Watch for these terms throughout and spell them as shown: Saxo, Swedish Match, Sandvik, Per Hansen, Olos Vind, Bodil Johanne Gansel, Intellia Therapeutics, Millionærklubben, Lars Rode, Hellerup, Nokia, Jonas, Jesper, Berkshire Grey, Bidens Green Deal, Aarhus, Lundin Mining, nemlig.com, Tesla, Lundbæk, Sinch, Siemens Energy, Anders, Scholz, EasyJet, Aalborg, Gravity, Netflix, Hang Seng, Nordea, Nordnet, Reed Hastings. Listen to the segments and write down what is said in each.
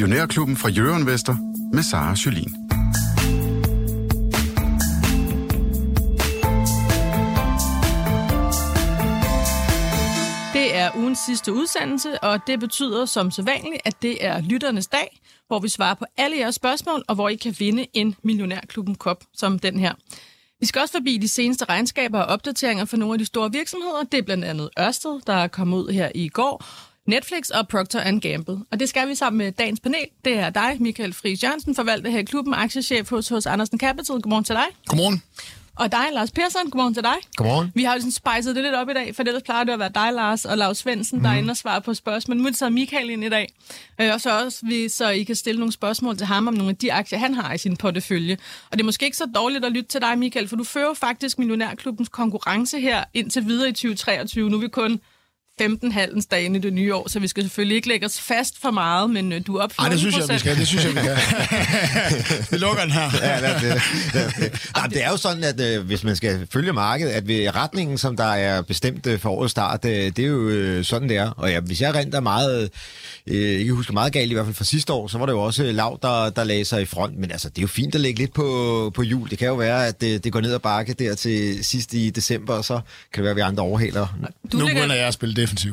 Millionærklubben fra Jørgen Vester med Sara Sjølin. Det er ugens sidste udsendelse, og det betyder som sædvanligt, at det er lytternes dag, hvor vi svarer på alle jeres spørgsmål, og hvor I kan vinde en Millionærklubben-kop som den her. Vi skal også forbi de seneste regnskaber og opdateringer for nogle af de store virksomheder. Det er blandt andet Ørsted, der kom ud her i går, Netflix og Procter & Gamble. Og det skal vi sammen med dagens panel. Det er dig, Michael Friis Jensen, forvalter her i klubben, aktiechef hos Andersen Capital. Godmorgen til dig. Godmorgen. Og dig, Lars Persson. Godmorgen til dig. Godmorgen. Vi har jo sådan spejset det lidt op i dag, for ellers plejer det at være dig, Lars, og Lars Svendsen, der er inde og svarer på spørgsmål. Men nu tager Michael ind i dag. Og så også, så I kan stille nogle spørgsmål til ham om nogle af de aktier, han har i sin portefølje. Og det er måske ikke så dårligt at lytte til dig, Michael, for du fører faktisk Millionærklubbens konkurrence her indtil videre i 2023. Nu er vi kun 15 halvens dagen i det nye år, så vi skal selvfølgelig ikke lægge os fast for meget, men du er op 40%. Nej, det synes jeg, vi skal. Det synes jeg, vi skal. Vi lukker den her. Ja, det. Nej, det er jo sådan, at hvis man skal følge markedet, at ved retningen, som der er bestemt for årets start, det er jo sådan, det er. Og ja, hvis jeg renter meget, ikke husker meget galt, i hvert fald fra sidste år, så var det jo også Lav, der lagde sig i front. Men altså, det er jo fint at lægge lidt på hjul. Det kan jo være, at det går ned og bakke der til sidst i december, og så kan det være, at vi andre overhaler. Nu begynder jeg at spille det. Du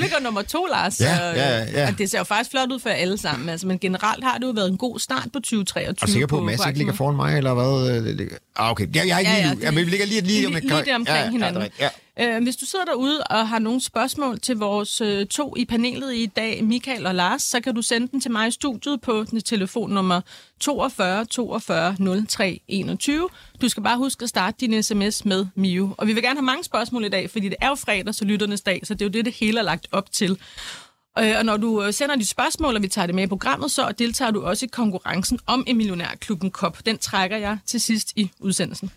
ligger nummer 2, Lars. Ja. Og det ser jo faktisk flot ud for alle sammen. Altså, men generelt har det jo været en god start på 2023. Og sikker på, at Mads ikke ligger foran mig, eller hvad? Ah, okay. Jeg har ikke lige nu. Men vi ligger lige omkring hinanden. Ja. Hvis du sidder derude og har nogle spørgsmål til vores to i panelet i dag, Michael og Lars, så kan du sende den til mig i studiet på telefonnummer 42 42 03 21. Du skal bare huske at starte din sms med Mio. Og vi vil gerne have mange spørgsmål i dag, fordi det er jo fredag, så lytternes dag, så det er jo det hele er lagt op til. Og når du sender de spørgsmål, og vi tager det med i programmet, så deltager du også i konkurrencen om en Millionærklubben Cup. Den trækker jeg til sidst i udsendelsen.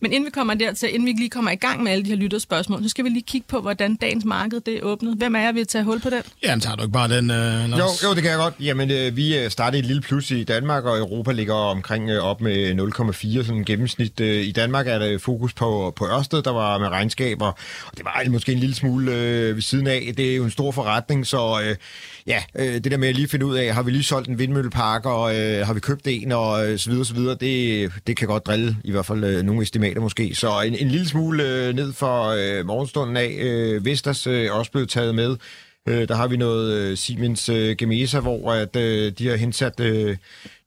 Men inden vi kommer dertil, inden vi lige kommer i gang med alle de her lytterspørgsmål, så skal vi lige kigge på, hvordan dagens marked det er åbnet. Hvem er jeg ved at tage hul på den? Jamen, tager du ikke bare den, Lars? Jo, det kan jeg godt. Jamen, vi startede et lille plus i Danmark, og Europa ligger omkring op med 0,4 sådan gennemsnit. I Danmark er der fokus på Ørsted, der var med regnskaber, og det var måske en lille smule ved siden af. Det er jo en stor forretning, så det der med at lige finde ud af, har vi lige solgt en vindmøllepark, og har vi købt en, og så videre, det kan godt drille, i hvert fald nogle estimater måske. Så en lille smule ned for morgenstunden af. Vestas også blevet taget med. Der har vi noget Siemens Gamesa, hvor at, de har hensat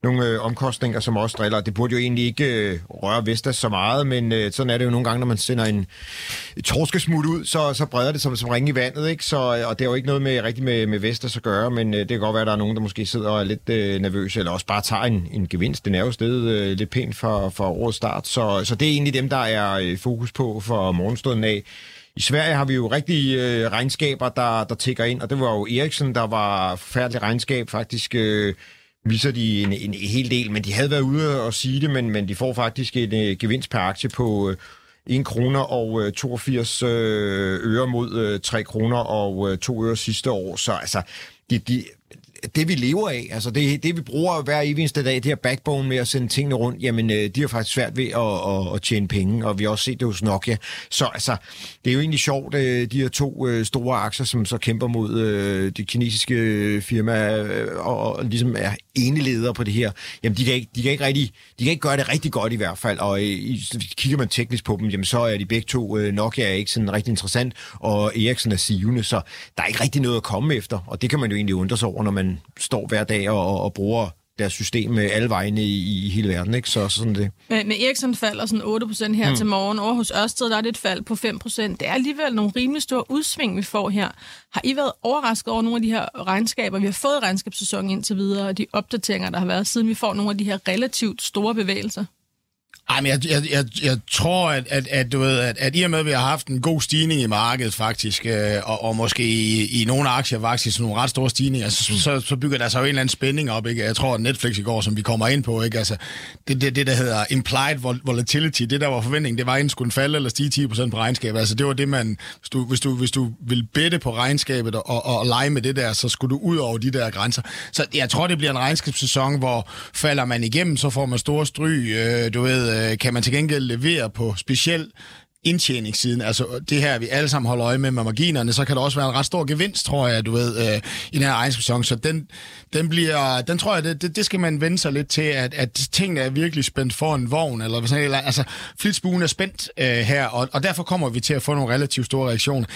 nogle omkostninger, som også driller. Det burde jo egentlig ikke røre Vestas så meget, men sådan er det jo nogle gange, når man sender en torskesmut ud, så breder det som ringe i vandet, ikke? Så, og det er jo ikke noget med Vestas at gøre, men det kan godt være, at der er nogen, der måske sidder og er lidt nervøse, eller også bare tager en gevinst. Den er jo stedet lidt pænt for årets start, så det er egentlig dem, der er fokus på for morgenstunden af. I Sverige har vi jo rigtige regnskaber, der tikker ind, og det var jo Eriksen, der var forfærdelig regnskab, faktisk viser de en hel del, men de havde været ude og sige det, men de får faktisk en gevinst per aktie på 1 krone og 82 øre mod 3 kroner og 2 øre sidste år, så altså det vi lever af, altså det vi bruger hver eneste dag, det her backbone med at sende tingene rundt, jamen de har faktisk svært ved at tjene penge, og vi har også set det hos Nokia. Så altså, det er jo egentlig sjovt, de her to store aktier, som så kæmper mod det kinesiske firma, og ligesom er eneledere på det her, jamen de kan ikke gøre det rigtig godt i hvert fald, og kigger man teknisk på dem, jamen så er de begge to, Nokia er ikke sådan rigtig interessant, og Eriksen er sivende, så der er ikke rigtig noget at komme efter, og det kan man jo egentlig undre sig over, når man står hver dag og bruger deres system alle vejene i hele verden, ikke? Så sådan det. Men Eriksen falder sådan 8% her til morgen. Over hos Ørsted, der er det et fald på 5%. Det er alligevel nogle rimelig store udsving, vi får her. Har I været overrasket over nogle af de her regnskaber? Vi har fået regnskabssæsonen indtil videre, og de opdateringer, der har været, siden vi får nogle af de her relativt store bevægelser. Ej, men jeg tror, at i og med, at vi har haft en god stigning i markedet faktisk, og måske i nogle aktier faktisk nogle ret store stigninger, så bygger der sig jo en eller anden spænding op, ikke? Jeg tror, at Netflix i går, som vi kommer ind på, ikke? Altså, det der hedder implied volatility, det der var forventningen, det var enten skulle den falde eller stige 10% på regnskabet. Altså det var det, man, hvis du vil bette på regnskabet og lege med det der, så skulle du ud over de der grænser. Så jeg tror, det bliver en regnskabssæson, hvor falder man igennem, så får man store stryg, kan man til gengæld levere på speciel indtjeningssiden. Altså det her, vi alle sammen holder øje med marginerne, så kan der også være en ret stor gevinst, tror jeg, du ved, i den her ejendomssæson. Så den bliver, den tror jeg, det skal man vende sig lidt til, at tingene er virkelig spændt for en vogn, eller sådan noget. Altså flitsbuen er spændt her, og derfor kommer vi til at få nogle relativt store reaktioner.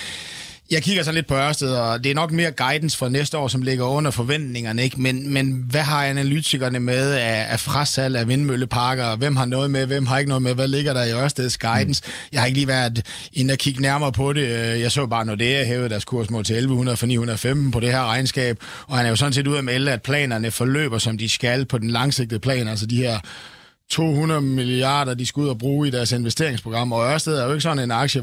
Jeg kigger så lidt på Ørsted, og det er nok mere guidance for næste år, som ligger under forventningerne, ikke? Men hvad har analytikerne med af frasalg af vindmølleparker? Hvem har noget med? Hvem har ikke noget med? Hvad ligger der i Ørsteds guidance? Jeg har ikke lige været inde og kigge nærmere på det. Jeg så bare Nordea hævede deres kursmål til 1100 for 915 på det her regnskab, og han er jo sådan set ude at melde, at planerne forløber, som de skal på den langsigtede plan, altså de her 200 milliarder, de skal ud og bruge i deres investeringsprogram, og Ørsted er jo ikke sådan en aktie,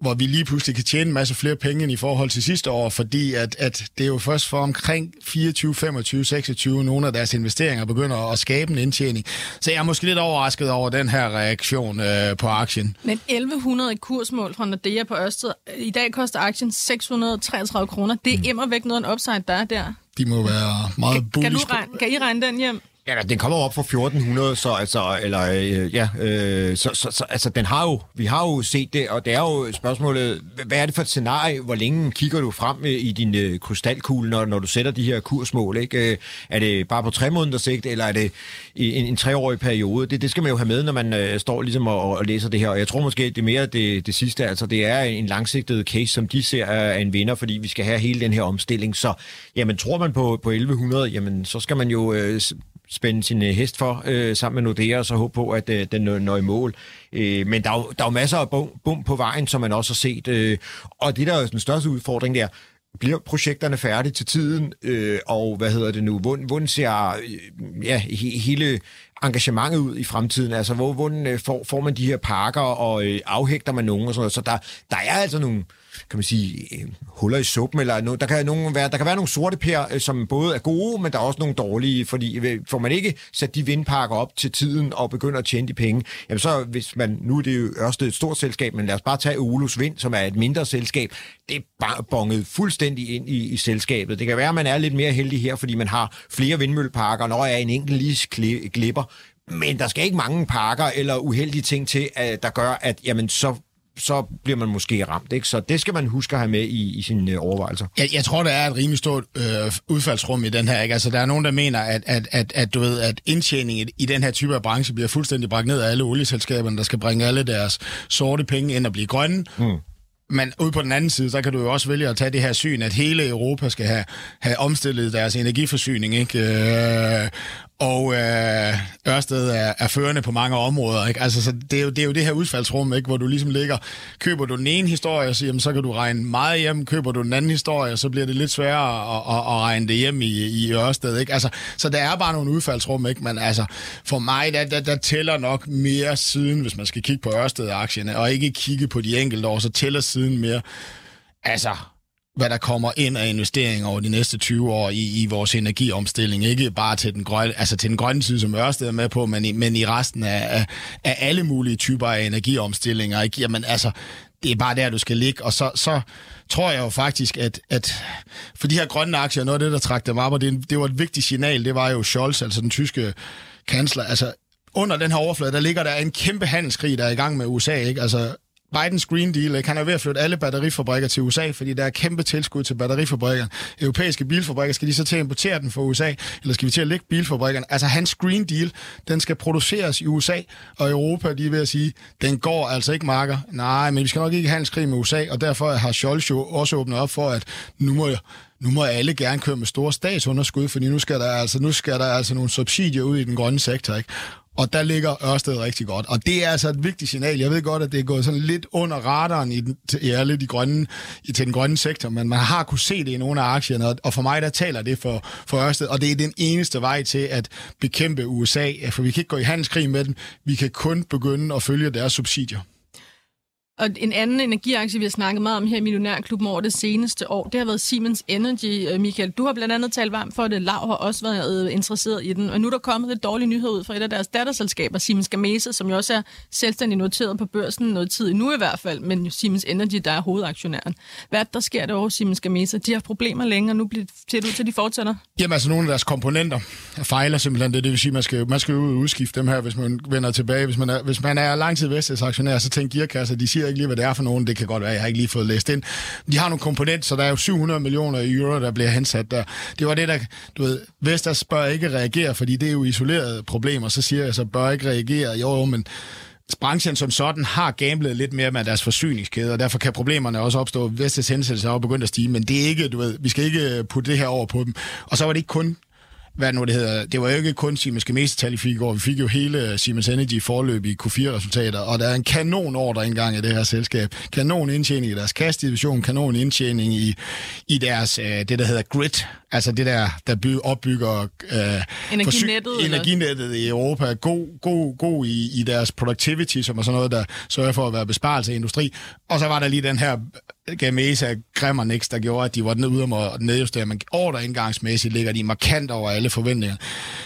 hvor vi lige pludselig kan tjene en masse flere penge end i forhold til sidste år, fordi at det er jo først for omkring 24, 25, 26, nogle af deres investeringer begynder at skabe en indtjening. Så jeg er måske lidt overrasket over den her reaktion på aktien. Men 1100 i kursmål fra Nordea på Ørsted. I dag koster aktien 633 kroner. Det er immervæk noget en upside, der er der. De må være meget bullish. Kan I regne den hjem? Ja, den kommer op fra 1400, så altså eller så altså den har jo vi har jo set det, og det er jo spørgsmålet, hvad er det for et scenarie, hvor længe kigger du frem i din krystalkugle, når du sætter de her kursmål, ikke? Er det bare på 3 måneder sigt, eller er det en 3-årig periode? Det skal man jo have med, når man står ligesom og læser det her. Og jeg tror måske det er mere det sidste, altså det er en langsigtet case, som de ser er en vinder, fordi vi skal have hele den her omstilling. Så jamen tror man på 1100, jamen så skal man jo spænde sin hest for sammen med Nordea, og så håbe på, at den når i mål. Men der er jo masser af bump på vejen, som man også har set. Og det, der er den største udfordring, der bliver projekterne færdige til tiden, og hvordan ser hele engagementet ud i fremtiden? Altså, hvordan får man de her parker, og afhægter man nogen og sådan noget? Så der er altså nogle, kan man sige, huller i suppen, eller der kan være nogle sorte pærer, som både er gode, men der er også nogle dårlige, fordi får man ikke sat de vindparker op til tiden og begynder at tjene de penge, jamen så hvis man, nu er det jo Ørsted et stort selskab, men lad os bare tage Olos Vind, som er et mindre selskab, det er bare bonget fuldstændig ind i selskabet. Det kan være, at man er lidt mere heldig her, fordi man har flere vindmølleparker, når jeg er en enkelt lige glipper, men der skal ikke mange parker eller uheldige ting til, der gør, at jamen så bliver man måske ramt, ikke? Så det skal man huske at have med i sine overvejelser. Jeg tror, der er et rimelig stort udfaldsrum i den her, ikke? Altså, der er nogen, der mener, at du ved, at indtjeningen i den her type af branche bliver fuldstændig bragt ned af alle olieselskaberne, der skal bringe alle deres sorte penge ind og blive grønne. Mm. Men ud på den anden side, så kan du jo også vælge at tage det her syn, at hele Europa skal have omstillet deres energiforsyning, ikke? Og Ørsted er førende på mange områder, ikke? Altså, så det er jo det her udfaldsrum, ikke? Hvor du ligesom ligger, køber du den ene historie, så, jamen, så kan du regne meget hjem, køber du den anden historie, så bliver det lidt sværere at regne det hjem i Ørsted, ikke? Altså, så der er bare nogle udfaldsrum, ikke? Men altså, for mig, der tæller nok mere siden, hvis man skal kigge på Ørsted-aktierne, og ikke kigge på de enkelte år, så tæller siden mere, altså hvad der kommer ind af investeringer over de næste 20 år i vores energiomstilling. Ikke bare til den grønne, altså til den grønne side, som Ørsted er med på, men i resten af alle mulige typer af energiomstillinger. Ikke? Jamen altså, det er bare der, du skal ligge. Og så tror jeg jo faktisk, at for de her grønne aktier, noget af det, der trak dem op, og det var et vigtigt signal, det var jo Scholz, altså den tyske kansler. Altså under den her overflade, der ligger der en kæmpe handelskrig, der er i gang med USA, ikke? Altså Bidens Green Deal, ikke? Han er ved at flytte alle batterifabrikker til USA, fordi der er kæmpe tilskud til batterifabrikker. Europæiske bilfabrikker, skal de så til at importere den fra USA, eller skal vi til at lægge bilfabrikkerne? Altså hans Green Deal, den skal produceres i USA, og Europa, de er ved at sige, den går altså ikke, marker. Nej, men vi skal nok ikke handelskrig med USA, og derfor har Scholz jo også åbnet op for, at nu må alle gerne køre med store statsunderskud, fordi nu skal der altså nogle subsidier ud i den grønne sektor, ikke? Og der ligger Ørsted rigtig godt. Og det er altså et vigtigt signal. Jeg ved godt, at det er gået sådan lidt under radaren i alle de grønne, til den grønne sektor, men man har kunne se det i nogle af aktierne, og for mig, der taler det for Ørsted, og det er den eneste vej til at bekæmpe USA, for vi kan ikke gå i handelskrig med dem, vi kan kun begynde at følge deres subsidier. Og en anden energiaktie, vi har snakket meget om her i Millionærklubben over det seneste år, det har været Siemens Energy. Michael, du har blandt andet talt varmt for det. Lav har også været interesseret i den. Og nu er der kommet lidt dårlig nyhed ud fra et af deres datterselskaber, Siemens Gamesa, som jo også er selvstændig noteret på børsen noget tid nu i hvert fald, men Siemens Energy, der er hovedaktionæren. Hvad der sker derovre Siemens Gamesa? De har problemer længe, og nu bliver det tæt ud til, de fortsætter. Jamen altså, nogle af deres komponenter fejler simpelthen. Det vil sige, man skal udskifte dem her, hvis man vender tilbage. Hvis man er lang tid Vestas aktionær, så tænk gearkasser, de siger ikke lige, hvad det er for nogen. Det kan godt være, jeg har ikke lige fået læst ind. De har nogle komponenter, så der er jo 700 millioner euro, der bliver hensat der. Det var det, der, du ved, Vestas bør ikke reagere, fordi det er jo isolerede problemer. Så siger jeg så, bør ikke reagere. Jo, men branchen som sådan har gamblet lidt mere med deres forsyningskæde, og derfor kan problemerne også opstå. Vestas hensættelse er begyndt at stige, men det er ikke, du ved, vi skal ikke putte det her over på dem. Og så var det ikke kun det var jo ikke kun Siemens Gamesa-tal, vi fik i går. Vi fik jo hele Siemens Energy forløb i Q4-resultater, og der er en kanonordre engang i det her selskab. Kanon indtjening i deres kastdivision, kanon indtjening i deres, det der hedder grid, altså det der opbygger energinet i Europa. God i deres productivity, som er sådan noget, der sørger for at være besparelse i industri. Og så var der lige den her Gamesa Grimmernex, der gjorde, at de var ude om at nedjustere, men ordreindgangsmæssigt ligger de markant over alle forventninger.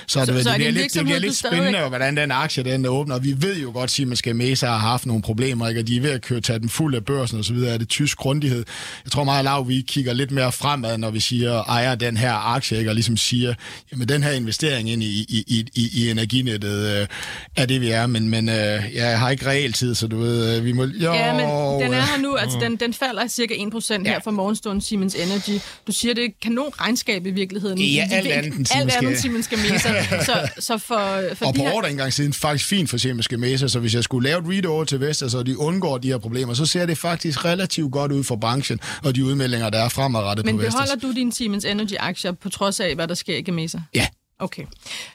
Så det bliver lidt spændende, hvordan den aktie den der åbner. Og vi ved jo godt, at Siemens Gamesa har haft nogle problemer, ikke? Og de er ved at tage dem fuld af børsen og så videre. Er det tysk grundighed? Jeg tror meget lav, vi kigger lidt mere fremad, når vi siger, ejer den her aktie, ikke? Og ligesom siger, jamen den her investering ind i energinettet er det, vi er. Men jeg har ikke reelt tid, så du ved, vi må... Ja, men den er her nu, altså den falder cirka 1% her fra morgenstunden Siemens Energy. Du siger, det er kanonregnskab i virkeligheden. Ja, alt andet Siemens Gamesa. Og på ordreingang siden faktisk fint for Siemens Gamesa, så hvis jeg skulle lave et read-over til Vestas, så de undgår de her problemer, så ser det faktisk relativt godt ud for branchen og de udmeldinger, der er fremadrettet på Vestas. Men beholder du dine Siemens Energy-aktier på trods af, hvad der sker i Gamesa? Ja. Okay.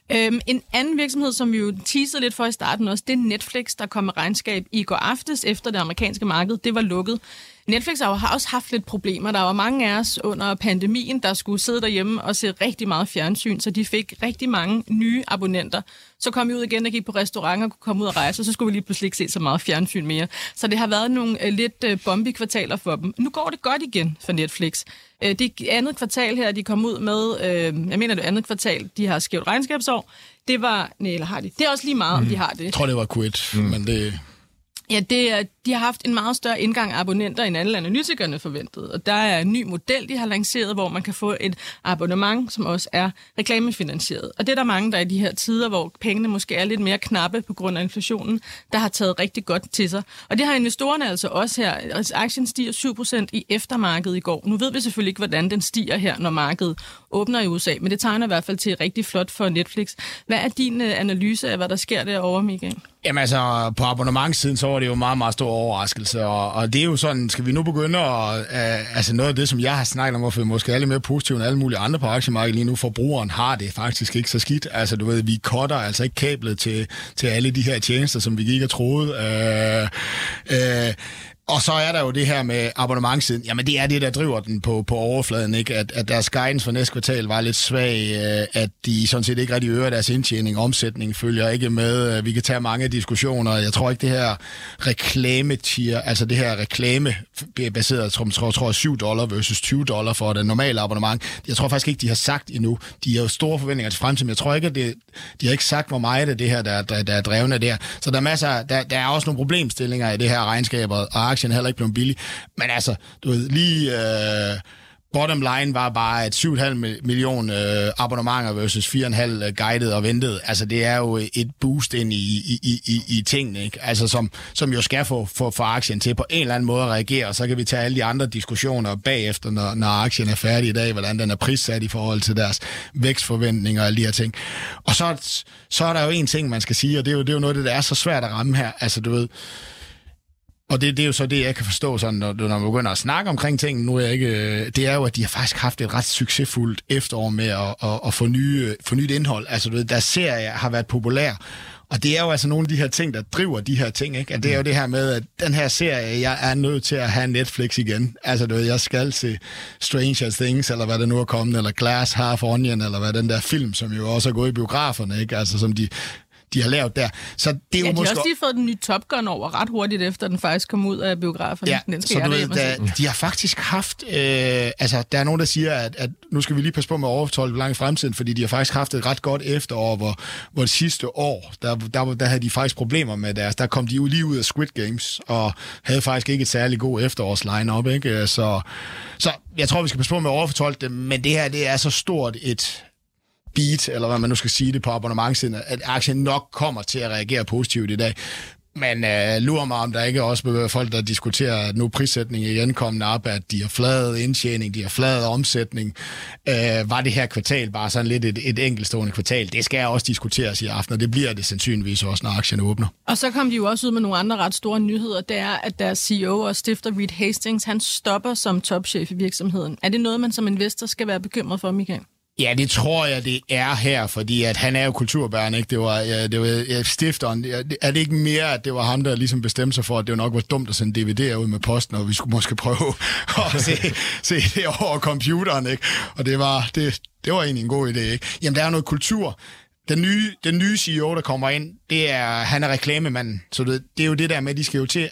En anden virksomhed, som vi jo teasede lidt for i starten også, det er Netflix, der kom med regnskab i går aftes efter det amerikanske marked. Det var lukket. Netflix har også haft lidt problemer. Der var mange af os under pandemien, der skulle sidde derhjemme og se rigtig meget fjernsyn, så de fik rigtig mange nye abonnenter. Så kom vi ud igen og gik på restauranter og kunne komme ud og rejse, og så skulle vi lige pludselig ikke se så meget fjernsyn mere. Så det har været nogle lidt bombekvartaler for dem. Nu går det godt igen for Netflix. Det andet kvartal her, de kom ud med, jeg mener det andet kvartal, de har skævt regnskabsår. Det var, eller har de? Det er også lige meget, om de har det. Jeg tror, det var Q1, men det... Ja, de har haft en meget større indgang af abonnenter, end alle analytikerne forventede. Og der er en ny model, de har lanceret, hvor man kan få et abonnement, som også er reklamefinansieret. Og det er der mange, der i de her tider, hvor pengene måske er lidt mere knappe på grund af inflationen, der har taget rigtig godt til sig. Og det har investorerne altså også her. Altså, aktien stiger 7% i eftermarkedet i går. Nu ved vi selvfølgelig ikke, hvordan den stiger her, når markedet åbner i USA, men det tegner i hvert fald til rigtig flot for Netflix. Hvad er din analyse af, hvad der sker derovre, Michael? Jamen altså, på abonnementssiden, så var det jo meget, meget stor overraskelse, og det er jo sådan, skal vi nu begynde at, altså noget af det, som jeg har snakket om, hvorfor måske alle mere positive end alle mulige andre på aktiemarkedet lige nu, forbrugeren har det faktisk ikke så skidt. Altså du ved, vi cutter altså ikke kablet til alle de her tjenester, som vi ikke troede. Og så er der jo det her med abonnementssiden. Jamen, det er det, der driver den på overfladen, ikke? At deres guidance for næste kvartal var lidt svag, at de sådan set ikke rigtig øger deres indtjening. Omsætning følger ikke med. Vi kan tage mange diskussioner. Jeg tror ikke, det her reklametier, altså det her reklame baseret, tror jeg, $7 versus $20 for det normale abonnement. Jeg tror faktisk ikke, de har sagt endnu. De har jo store forventninger til fremtiden. Jeg tror ikke, at de har ikke sagt, hvor meget af det her, der er drevne der. Så der er masser, der er også nogle problemstillinger i det her regnskabet, aktien heller ikke blevet billig, men altså, du ved, lige bottom line var bare, at 7,5 millioner abonnementer versus 4,5 guided og ventet. Altså, det er jo et boost ind i tingene, ikke? Altså, som jo skal få aktien til på en eller anden måde at reagere, og så kan vi tage alle de andre diskussioner bagefter, når aktien er færdig i dag, hvordan den er prissat i forhold til deres vækstforventninger og alle de her ting. Og så er der jo en ting, man skal sige, og det er jo noget, der er så svært at ramme her. Altså, du ved, og det er jo så det, jeg kan forstå, sådan, når man begynder at snakke omkring ting, nu er jeg ikke, det er jo, at de har faktisk haft et ret succesfuldt efterår med at få nyt indhold. Altså, du ved, deres serier har været populære, og det er jo altså nogle af de her ting, der driver de her ting, ikke? At det er jo det her med, at den her serie, jeg er nødt til at have Netflix igen. Altså, du ved, jeg skal se Stranger Things, eller hvad der nu er kommet, eller Glass Half Onion, eller hvad den der film, som jo også er gået i biograferne, ikke? Altså, som de... de har lavet der. Så det er jo de måske har også lige fået den nye Top Gun over ret hurtigt, efter den faktisk kom ud af biograferne. Ja, den så du ved, de har faktisk haft... altså, der er nogen, der siger, at nu skal vi lige passe på med at overtolke langt i fremtiden, fordi de har faktisk haft et ret godt efterår, hvor det sidste år, der havde de faktisk problemer med deres. Der kom de jo lige ud af Squid Games, og havde faktisk ikke et særlig god efterårs line-up, ikke? Så jeg tror, vi skal passe på med at overtolke det, men det her, det er så stort et... beat, eller hvad man nu skal sige det på abonnementssiden, at aktien nok kommer til at reagere positivt i dag. Men lurer mig, om der ikke også bevæger folk, der diskuterer nu prissætning i ankommende arbejde, at de har flad indtjening, de har flad omsætning. Var det her kvartal bare sådan lidt et enkeltstående kvartal? Det skal også diskuteres i aften, og det bliver det sandsynligvis også, når aktien åbner. Og så kom de jo også ud med nogle andre ret store nyheder. Det er, at deres CEO og stifter Reed Hastings, han stopper som topchef i virksomheden. Er det noget, man som investor skal være bekymret for, Michael? Ja, det tror jeg, det er her, fordi at han er jo kulturbærende, ikke? Det var stifteren. Er det ikke mere, at det var ham, der ligesom bestemte sig for, at det nok var dumt at sende DVD'er ud med posten, og vi skulle måske prøve at se det over computeren, ikke? Og det var egentlig en god idé, ikke? Jamen, der er noget kultur. Den nye CEO, der kommer ind, han er reklamemanden. Så det er jo det der med, at de skal jo til...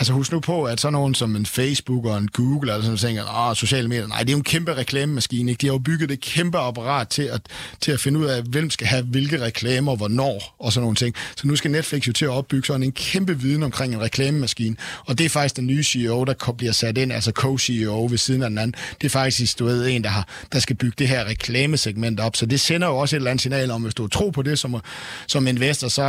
Altså husk nu på, at sådan nogen som en Facebook og en Google, eller sådan noget, tænker, sociale medier, nej, det er jo en kæmpe reklamemaskine, ikke? De har jo bygget et kæmpe apparat til at finde ud af, hvem skal have hvilke reklamer, hvornår, og sådan nogle ting. Så nu skal Netflix jo til at opbygge sådan en kæmpe viden omkring en reklamemaskine, og det er faktisk den nye CEO, der bliver sat ind, altså co-CEO ved siden af den anden. Det er faktisk, du ved, en, der skal bygge det her reklamesegment op, så det sender jo også et eller andet signal om, hvis du tror på det som investor, så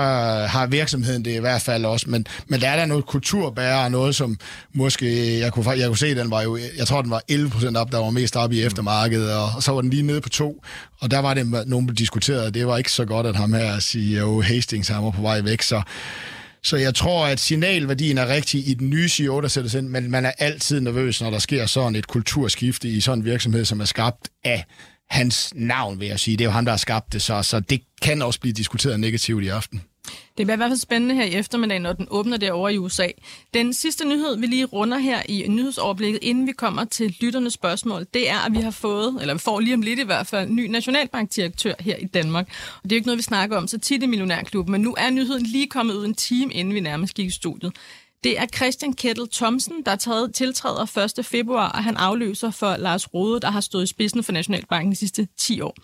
har virksomheden det i hvert fald også, men der er noget kulturbærer, noget, som måske, jeg kunne se, den var jo, jeg tror, den var 11% op, der var mest op i eftermarkedet, og så var den lige nede på 2, og der var det, nogen blev diskuteret, det var ikke så godt, at ham her CEO Hastings, han var på vej væk, så jeg tror, at signalværdien er rigtig i den nye CEO, der sættes ind, men man er altid nervøs, når der sker sådan et kulturskifte i sådan en virksomhed, som er skabt af hans navn, vil jeg sige. Det er jo ham, der har skabt det, så det kan også blive diskuteret negativt i aften. Det bliver i hvert fald spændende her i eftermiddag, når den åbner derovre i USA. Den sidste nyhed, vi lige runder her i nyhedsoverblikket, inden vi kommer til lytternes spørgsmål, det er, at vi har fået, eller vi får lige om lidt i hvert fald, ny nationalbankdirektør her i Danmark. Og det er jo ikke noget, vi snakker om så tit i Millionærklubben, men nu er nyheden lige kommet ud en time, inden vi nærmest gik i studiet. Det er Christian Kettel Thomsen, der tiltræder 1. februar, og han afløser for Lars Rode, der har stået i spidsen for Nationalbanken de sidste 10 år.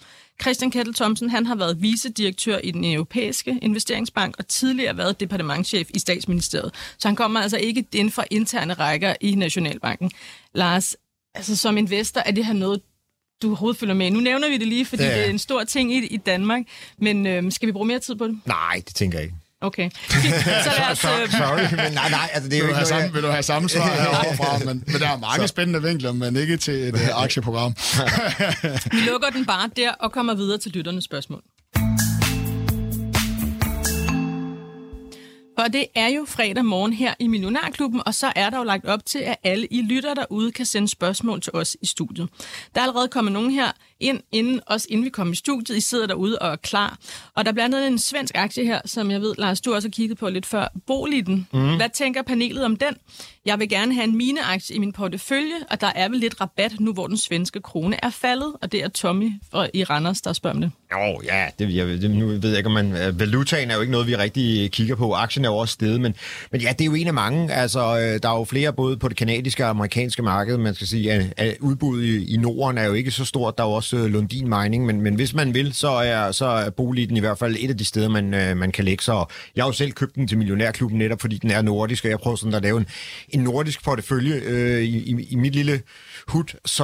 Christian Kettel Thomsen, han har været vicedirektør i den europæiske investeringsbank og tidligere været departementschef i Statsministeriet. Så han kommer altså ikke inden for interne rækker i Nationalbanken. Lars, altså som investor, er det her noget, du overhovedet følger med? Nu nævner vi det lige, fordi det er en stor ting i Danmark, men skal vi bruge mere tid på det? Nej, det tænker jeg ikke. Okay. Så sorry, men nej, altså det er jo ikke noget... Vil du have samme svar heroverfra? Men der er mange spændende vinkler, men ikke til et aktieprogram. Vi lukker den bare der og kommer videre til lytternes spørgsmål. For det er jo fredag morgen her i Millionærklubben, og så er der jo lagt op til, at alle I lytter derude kan sende spørgsmål til os i studiet. Der er allerede kommet nogen her ind, inden vi kommer i studiet. I sidder derude og er klar. Og der er blandt andet en svensk aktie her, som jeg ved, Lars, du også har kigget på lidt før. Boliden. Mm. Hvad tænker panelet om den? Jeg vil gerne have en mineaktie i min portefølje, og der er vel lidt rabat nu, hvor den svenske krone er faldet. Og det er Tommy i Randers, der spørger om det. Nu ved jeg ikke, om man... Valutaen er jo ikke noget, vi rigtig kigger på. Aktien er jo også steget, men ja, det er jo en af mange. Altså, der er jo flere både på det kanadiske og amerikanske marked. Man skal sige, at udbuddet i Norden er jo ikke så stort. Der er jo også Lundin Mining, men hvis man vil, så er Boliden i hvert fald et af de steder, man kan lægge sig. Jeg har jo selv købt den til Millionærklubben netop, fordi den er nordisk, og jeg prøver sådan at lave en nordisk portefølje i mit lille hut. Så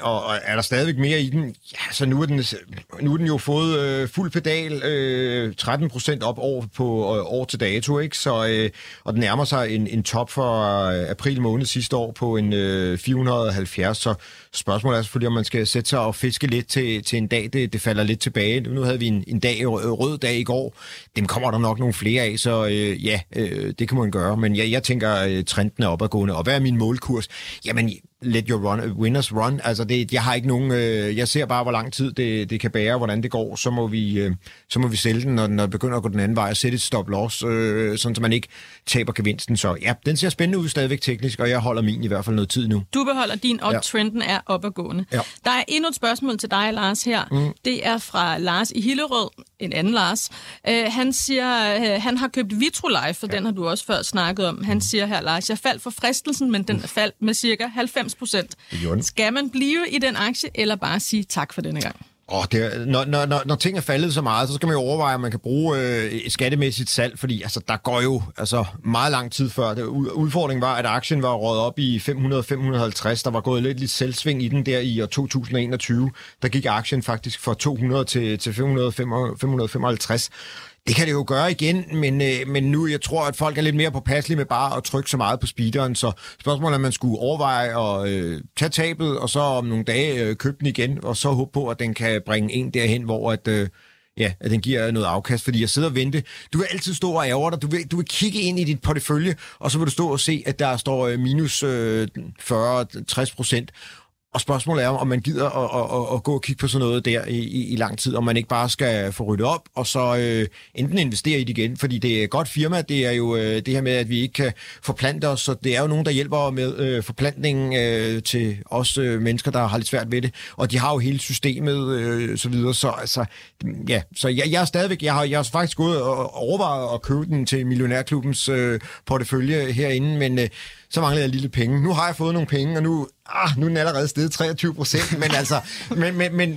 og er der stadigvæk mere i den? Ja, så nu er den jo fået fuld pedal, 13% op år til dato, ikke? Så, og den nærmer sig en top for april måned sidste år på en 470, så spørgsmålet er selvfølgelig, om man skal sætte sig og fiske lidt til en dag, det falder lidt tilbage. Nu havde vi en rød dag i går, dem kommer der nok nogle flere af, så det kan man gøre, men jeg tænker, trenden er opadgående, og hvad er min målkurs? Jamen, let your winners run. Altså, jeg har ikke nogen... jeg ser bare, hvor lang tid det kan bære, hvordan det går. Så må vi, sælge den, når den begynder at gå den anden vej, og sætte et stop-loss, sådan, så man ikke taber gevinsten. Så ja, den ser spændende ud stadigvæk teknisk, og jeg holder min i hvert fald noget tid nu. Du beholder din, og trenden er opadgående. Ja. Der er endnu et spørgsmål til dig, Lars, her. Mm. Det er fra Lars i Hillerød. en anden Lars, han siger, han har købt Vitrolife, for den har du også før snakket om. Han siger her, Lars, jeg faldt for fristelsen, men den er faldt med cirka 90%. Skal man blive i den aktie, eller bare sige tak for denne gang? Når ting er faldet så meget, så skal man jo overveje, om man kan bruge et skattemæssigt salg, fordi altså, der går jo meget lang tid før. Udfordringen var, at aktien var røget op i 500-550. Der var gået lidt selvsving i den der i år 2021. Der gik aktien faktisk fra 200 til 555. Det kan det jo gøre igen, men nu, jeg tror, at folk er lidt mere påpasselige med bare at trykke så meget på speederen, så spørgsmålet er, man skulle overveje at tage tabet, og så om nogle dage købe den igen, og så håbe på, at den kan bringe en derhen, hvor at den giver noget afkast, fordi jeg sidder og venter. Du vil altid stå og ærger dig, du vil kigge ind i dit portefølje, og så vil du stå og se, at der står minus 40-60%, og spørgsmålet er, om man gider at gå og kigge på sådan noget der i lang tid, om man ikke bare skal få ryddet op, og så enten investere i det igen, fordi det er et godt firma, det er jo det her med, at vi ikke kan forplante os, så det er jo nogen, der hjælper med forplantningen til os mennesker, der har lidt svært ved det, og de har jo hele systemet så videre, så altså, ja, så jeg er stadigvæk, jeg har faktisk gået og overvejet at købe den til Millionærklubbens portefølje herinde, men så manglede jeg lille penge. Nu har jeg fået nogle penge, og nu er den allerede steget 23%, men altså,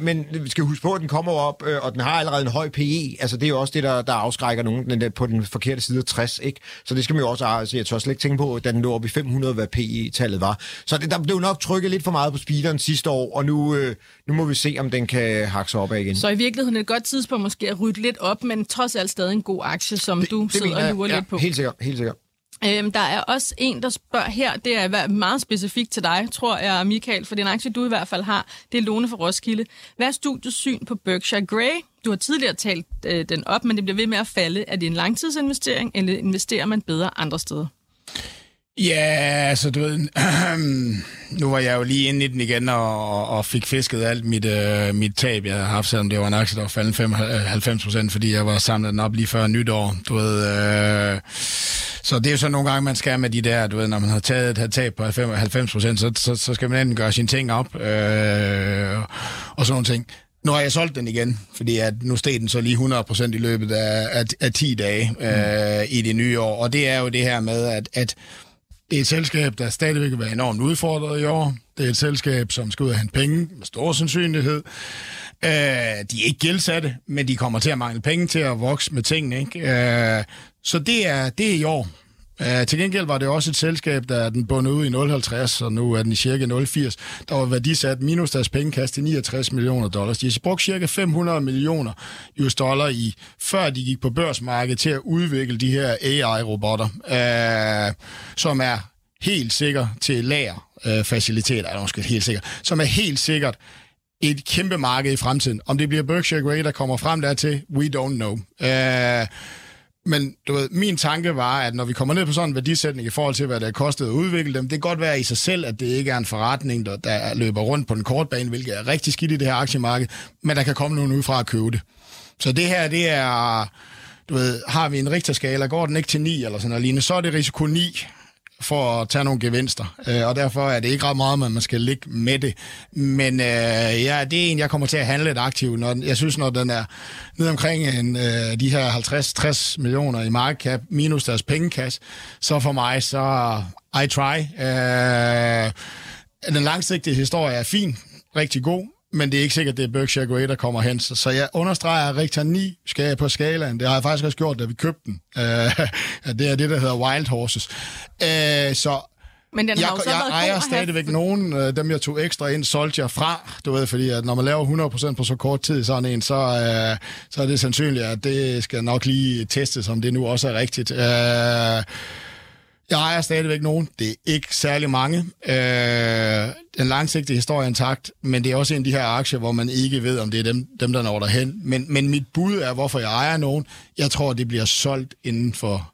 men vi skal huske på, at den kommer op, og den har allerede en høj PE, altså det er jo også det, der afskrækker nogen den der, på den forkerte side af 60, ikke? Så det skal man jo også, altså jeg tør slet ikke tænke på, da den lå op i 500, hvad PE-tallet var. Så der blev nok trykket lidt for meget på speederen sidste år, og nu må vi se, om den kan hakke sig op af igen. Så i virkeligheden et godt tidspunkt måske at rydde lidt op, men trods alt stadig en god aktie, som du sidder og lurer lidt på. Helt sikkert. Der er også en, der spørger her, det er meget specifikt til dig, tror jeg, Michael, for den aktie, du i hvert fald har, det er Lone fra Roskilde. Hvad er studiets syn på Berkshire Grey? Du har tidligere talt den op, men det bliver ved med at falde. Er det en langtidsinvestering, eller investerer man bedre andre steder? Ja, altså du ved, nu var jeg jo lige inde i den igen og fik fisket alt mit tab, jeg havde haft, selvom det var en aktie, der var faldet 95%, fordi jeg var samlet den op lige før nytår, du ved. Så det er jo sådan nogle gange, man skal med de der, du ved, når man har taget et tab på 90%, så skal man enten gøre sine ting op, og sådan nogle ting. Nu har jeg solgt den igen, fordi at nu steg den så lige 100% i løbet af 10 dage i det nye år, og det er jo det her med, at det er et selskab, der stadigvæk vil være enormt udfordret i år. Det er et selskab, som skal ud og hente penge med stor sandsynlighed. De er ikke gældsatte, men de kommer til at mangle penge til at vokse med tingene, ikke? Så det er i år. Til gengæld var det også et selskab, der den bundet ud i 0,50, og nu er den i cirka 0,80. Der var værdisat minus deres pengekast til $69 million. De har brugt cirka $500 million i, før de gik på børsmarkedet, til at udvikle de her AI-robotter, som er helt sikkert til lagerfaciliteter, som er helt sikkert et kæmpe marked i fremtiden. Om det bliver Berkshire Grey, der kommer frem dertil, we don't know. Men du ved, min tanke var, at når vi kommer ned på sådan en værdisætning i forhold til, hvad det har kostet at udvikle dem, det kan godt være i sig selv, at det ikke er en forretning, der løber rundt på den korte bane, hvilket er rigtig skidt i det her aktiemarked, men der kan komme nogen udefra at købe det. Så det her, det er, du ved, har vi en Richterskala, går den ikke til 9 eller sådan noget lignende, så er det risiko 9 for at tage nogle gevinster, og derfor er det ikke ret meget, man skal ligge med det. Men det er en, jeg kommer til at handle lidt aktivt. Jeg synes, når den er ned omkring de her 50-60 millioner i market cap, minus deres pengekasse, så for mig, så I try. Den langsigtede historie er fin, rigtig god, men det er ikke sikkert, det er Berkshire Grey, der kommer hen. Så jeg understreger, at Richter 9 skal på skalaen. Det har jeg faktisk også gjort, da vi købte den. Det er det, der hedder Wild Horses. Men den har jeg ejer stadigvæk nogen. Dem, jeg tog ekstra ind, solgte jeg fra. Du ved, fordi at når man laver 100% på så kort tid sådan en, så er det sandsynligt, at det skal nok lige testes, om det nu også er rigtigt. Jeg ejer stadigvæk nogen. Det er ikke særlig mange. Den langsigtede historie er intakt, men det er også en af de her aktier, hvor man ikke ved, om det er dem der når derhen. Men mit bud er, hvorfor jeg ejer nogen. Jeg tror, det bliver solgt inden for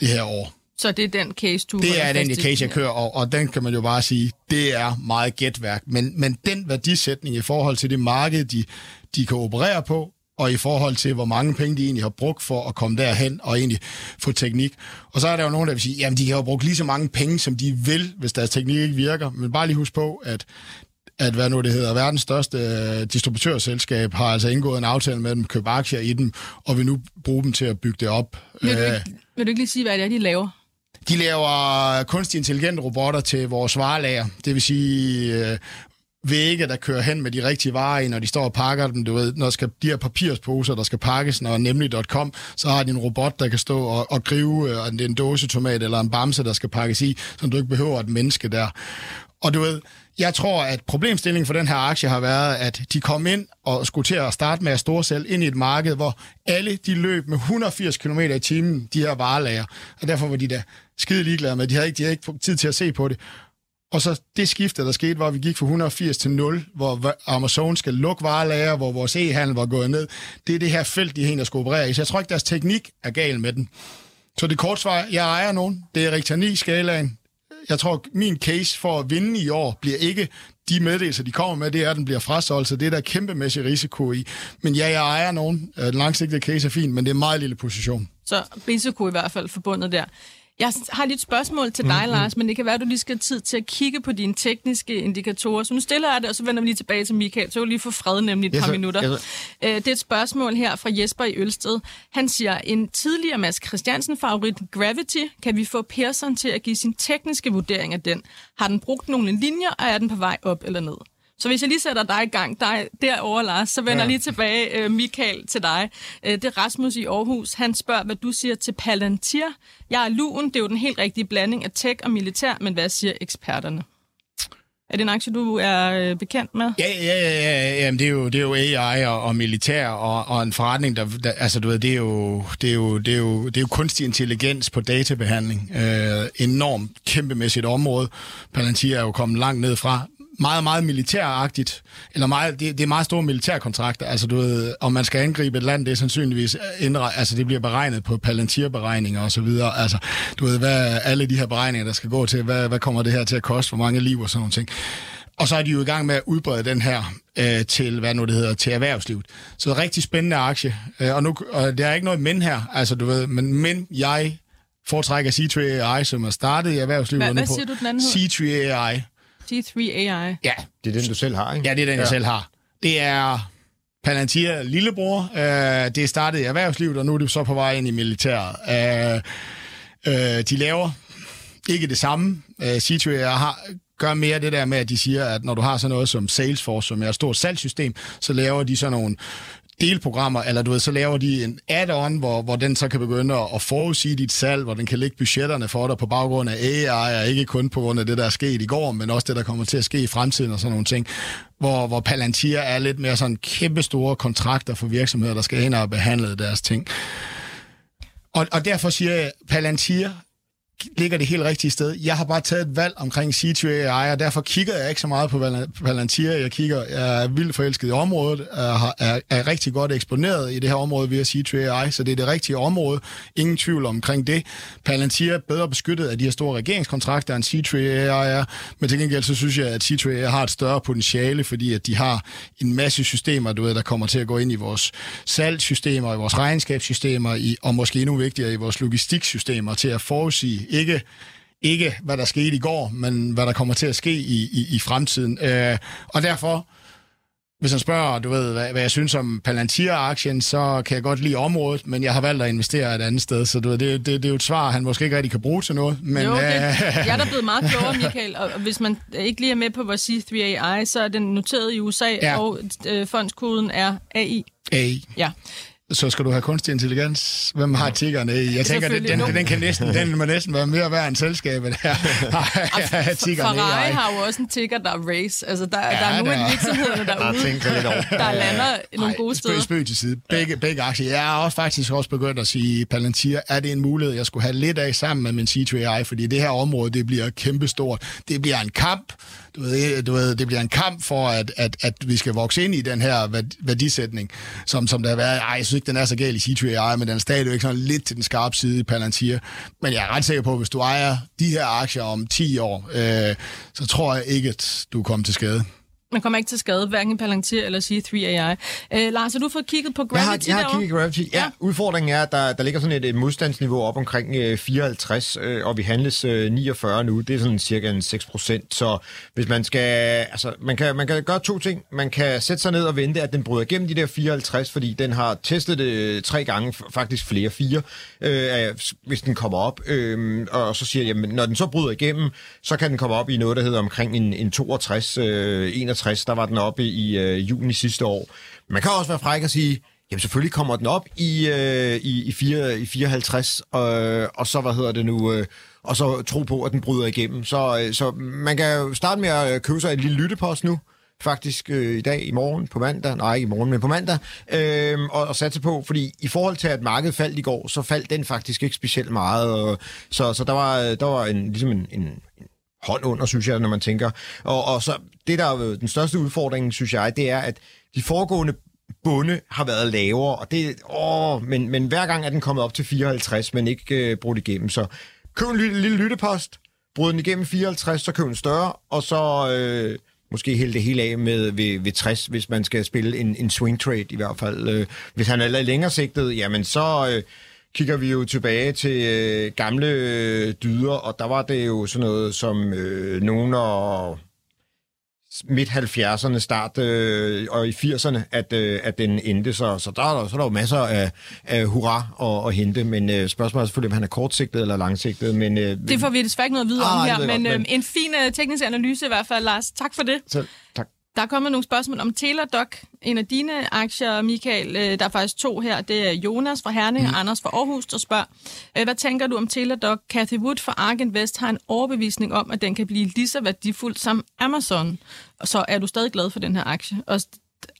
det her år. Så det er den case, du... Det er den case, jeg kører, og den kan man jo bare sige, det er meget gætværk. Men den værdisætning i forhold til det marked, de kan operere på, og i forhold til, hvor mange penge de egentlig har brugt for at komme derhen og egentlig få teknik. Og så er der jo nogen, der vil sige, jamen de kan jo bruge lige så mange penge, som de vil, hvis deres teknik ikke virker. Men bare lige husk på, at at hvad nu det hedder, verdens største distributørselskab har altså indgået en aftale med dem, købt aktier i dem, og vil nu bruge dem til at bygge det op. Vil du ikke lige sige, hvad det er, de laver? De laver kunstig intelligente robotter til vores varelager. Det vil sige vægge, der kører hen med de rigtige varer, når de står og pakker dem. Du ved, når de her papirsposer, der skal pakkes, når nemlig.com, så har de en robot, der kan stå og gribe en dåsetomat eller en bamse, der skal pakkes i, så du ikke behøver et menneske der. Og du ved, jeg tror, at problemstillingen for den her aktie har været, at de kom ind og skulle til at starte med at storsælge ind i et marked, hvor alle de løb med 180 km i timen, de her varelager. Og derfor var de da skide ligeglade med, de havde ikke tid til at se på det. Og så det skifte, der skete, hvor vi gik fra 180 til 0, hvor Amazon skal lukke varelager, hvor vores e-handel var gået ned. Det er det her felt, de egentlig skal operere i. Så jeg tror ikke, deres teknik er gal med den. Så det korte svar, jeg ejer nogen. Det er Richter 9-skalaen. Jeg tror, min case for at vinde i år bliver ikke de meddelelser, de kommer med, det er, at den bliver frasoldt, så det er der kæmpemæssig risiko i. Men ja, jeg ejer nogen. Den langsigtede case er fint, men det er en meget lille position. Så risiko i hvert fald forbundet der. Jeg har lige et spørgsmål til dig, Lars, men det kan være, at du lige skal have tid til at kigge på dine tekniske indikatorer. Så nu stiller jeg det, og så vender vi lige tilbage til Michael. Så vil lige få fred nemlig et par minutter. Det er et spørgsmål her fra Jesper i Ørsted. Han siger, en tidligere Mads Christiansen-favorit Gravity, kan vi få Persson til at give sin tekniske vurdering af den? Har den brugt nogle linjer, og er den på vej op eller ned? Så hvis jeg lige sætter dig i gang derovre, Lars, så vender jeg lige tilbage, Michael, til dig. Det er Rasmus i Aarhus. Han spørger, hvad du siger til Palantir. Jeg er luen. Det er jo den helt rigtige blanding af tech og militær, men hvad siger eksperterne? Er det en aktie, du er bekendt med? Ja. Jamen, det er jo AI og militær og en forretning, der altså, du ved, det er jo kunstig intelligens på databehandling. Enormt kæmpemæssigt område. Palantir er jo kommet langt ned fra. Meget, meget militæragtigt, eller meget, det er meget store militærkontrakter, altså du ved, om man skal angribe et land, det er sandsynligvis altså det bliver beregnet på Palantir-beregninger og så videre, altså du ved, hvad alle de her beregninger, der skal gå til, hvad kommer det her til at koste, hvor mange liv og sådan nogle ting. Og så er de jo i gang med at udbrede den her til, til erhvervslivet. Så rigtig spændende aktie, og der er ikke noget men her, altså du ved, men jeg foretrækker C3 AI, som er startet i erhvervslivet. Hvad siger du den anden hed? C3 AI. C3 AI. Ja, det er den, du selv har, ikke? Ja, det er den, jeg selv har. Det er Palantir lillebror. Det startede i erhvervslivet, og nu er det så på vej ind i militæret. De laver ikke det samme. C3 AI gør mere det der med, at de siger, at når du har sådan noget som Salesforce, som er et stort salgssystem, så laver de sådan nogle delprogrammer, eller du ved, så laver de en add-on, hvor den så kan begynde at forudsige dit salg, hvor den kan lægge budgetterne for dig på baggrund af AI, og ikke kun på grund af det, der er sket i går, men også det, der kommer til at ske i fremtiden og sådan nogle ting, hvor Palantir er lidt mere sådan kæmpe store kontrakter for virksomheder, der skal ind og behandle deres ting. Og derfor siger jeg, Palantir ligger det helt rigtige sted. Jeg har bare taget et valg omkring C3 AI, og derfor kigger jeg ikke så meget på Palantir. Jeg er vildt forelsket i området, er rigtig godt eksponeret i det her område via C3 AI, så det er det rigtige område. Ingen tvivl omkring det. Palantir er bedre beskyttet af de her store regeringskontrakter, end C3 AI er, men til gengæld så synes jeg, at C3 AI har et større potentiale, fordi at de har en masse systemer, du ved, der kommer til at gå ind i vores salgssystemer, i vores regnskabssystemer, og måske endnu vigtigere i vores logistiksystemer til at forudsige ikke hvad der skete i går, men hvad der kommer til at ske i fremtiden. Og derfor, hvis man spørger, du ved, hvad jeg synes om Palantir-aktien, så kan jeg godt lide området, men jeg har valgt at investere et andet sted, så du ved, det er jo et svar, han måske ikke rigtig kan bruge til noget. Men, jo, jeg er da blevet meget klogere, Michael, og hvis man ikke lige er med på vores C3 AI, så er den noteret i USA, og fondskoden er AI. AI. Ja. Så skal du have kunstig intelligens. Hvem har tiggerne i? Jeg tænker, den må næsten være mere værd end selskabet her. Ferrari har jo også en tigger, der er race. Altså, der er nogle af virksomhederne derude, der lander nogle gode steder. Spøg til side. Begge aktier. Jeg har faktisk også begyndt at sige, Palantir, er det en mulighed, jeg skulle have lidt af sammen med min C3AI? Fordi det her område, det bliver kæmpestort. Det bliver en kamp. Du ved, det bliver en kamp for, at vi skal vokse ind i den her værdisætning, som der har været. Ej, jeg synes ikke, den er så galt i C3 AI, men den er stadigvæk sådan lidt til den skarpe side i Palantir. Men jeg er ret sikker på, at hvis du ejer de her aktier om 10 år, så tror jeg ikke, at du kommer til skade. Man kommer ikke til skade, hverken Palantir eller C3 AI. Lars, har du fået kigget på Gravity? Jeg har kigget på Gravity, ja. Udfordringen er, at der ligger sådan et modstandsniveau op omkring 54, og vi handles 49 nu. Det er sådan cirka en 6%. Så hvis man skal... Altså, man kan gøre to ting. Man kan sætte sig ned og vente, at den bryder igennem de der 54, fordi den har testet det 3 gange, faktisk flere 4, hvis den kommer op. Og så siger jeg, jamen, når den så bryder igennem, så kan den komme op i noget, der hedder omkring en 62, 61. Der var den oppe i juni sidste år. Man kan også være fræk og sige, jamen selvfølgelig kommer den op i 54, og så og så tro på, at den bryder igennem. Så man kan jo starte med at købe sig et lille lyttepost nu, faktisk i dag, i morgen, på mandag, nej ikke i morgen, men på mandag, og satse på, fordi i forhold til, at markedet faldt i går, så faldt den faktisk ikke specielt meget, og, så der var ligesom en hånd under, synes jeg, når man tænker. Og så det, der er den største udfordring, synes jeg, det er, at de foregående bunde har været lavere, og det men hver gang er den kommet op til 54, men ikke brudt igennem. Så køb en lille lyttepost, bryd den igennem 54, så køb en større, og så måske hælde det hele af ved 60, hvis man skal spille en swing trade i hvert fald. Hvis han er længere sigtet, jamen så... kigger vi jo tilbage til gamle dyder, og der var det jo sådan noget som nogen og midt-70'erne start, og i 80'erne, at den endte. Så er der jo masser af hurra at hente, men spørgsmålet er selvfølgelig, om han er kortsigtet eller langsigtet. Men, det får vi desværre ikke noget videre om her, men en fin teknisk analyse i hvert fald, Lars. Tak for det. Selv tak. Der er kommet nogle spørgsmål om Teladoc, en af dine aktier, Michael. Der er faktisk 2 her. Det er Jonas fra Herning og Anders fra Aarhus, der spørger. Hvad tænker du om Teladoc? Cathie Wood fra Arkinvest har en overbevisning om, at den kan blive lige så værdifuld som Amazon. Så er du stadig glad for den her aktie? Og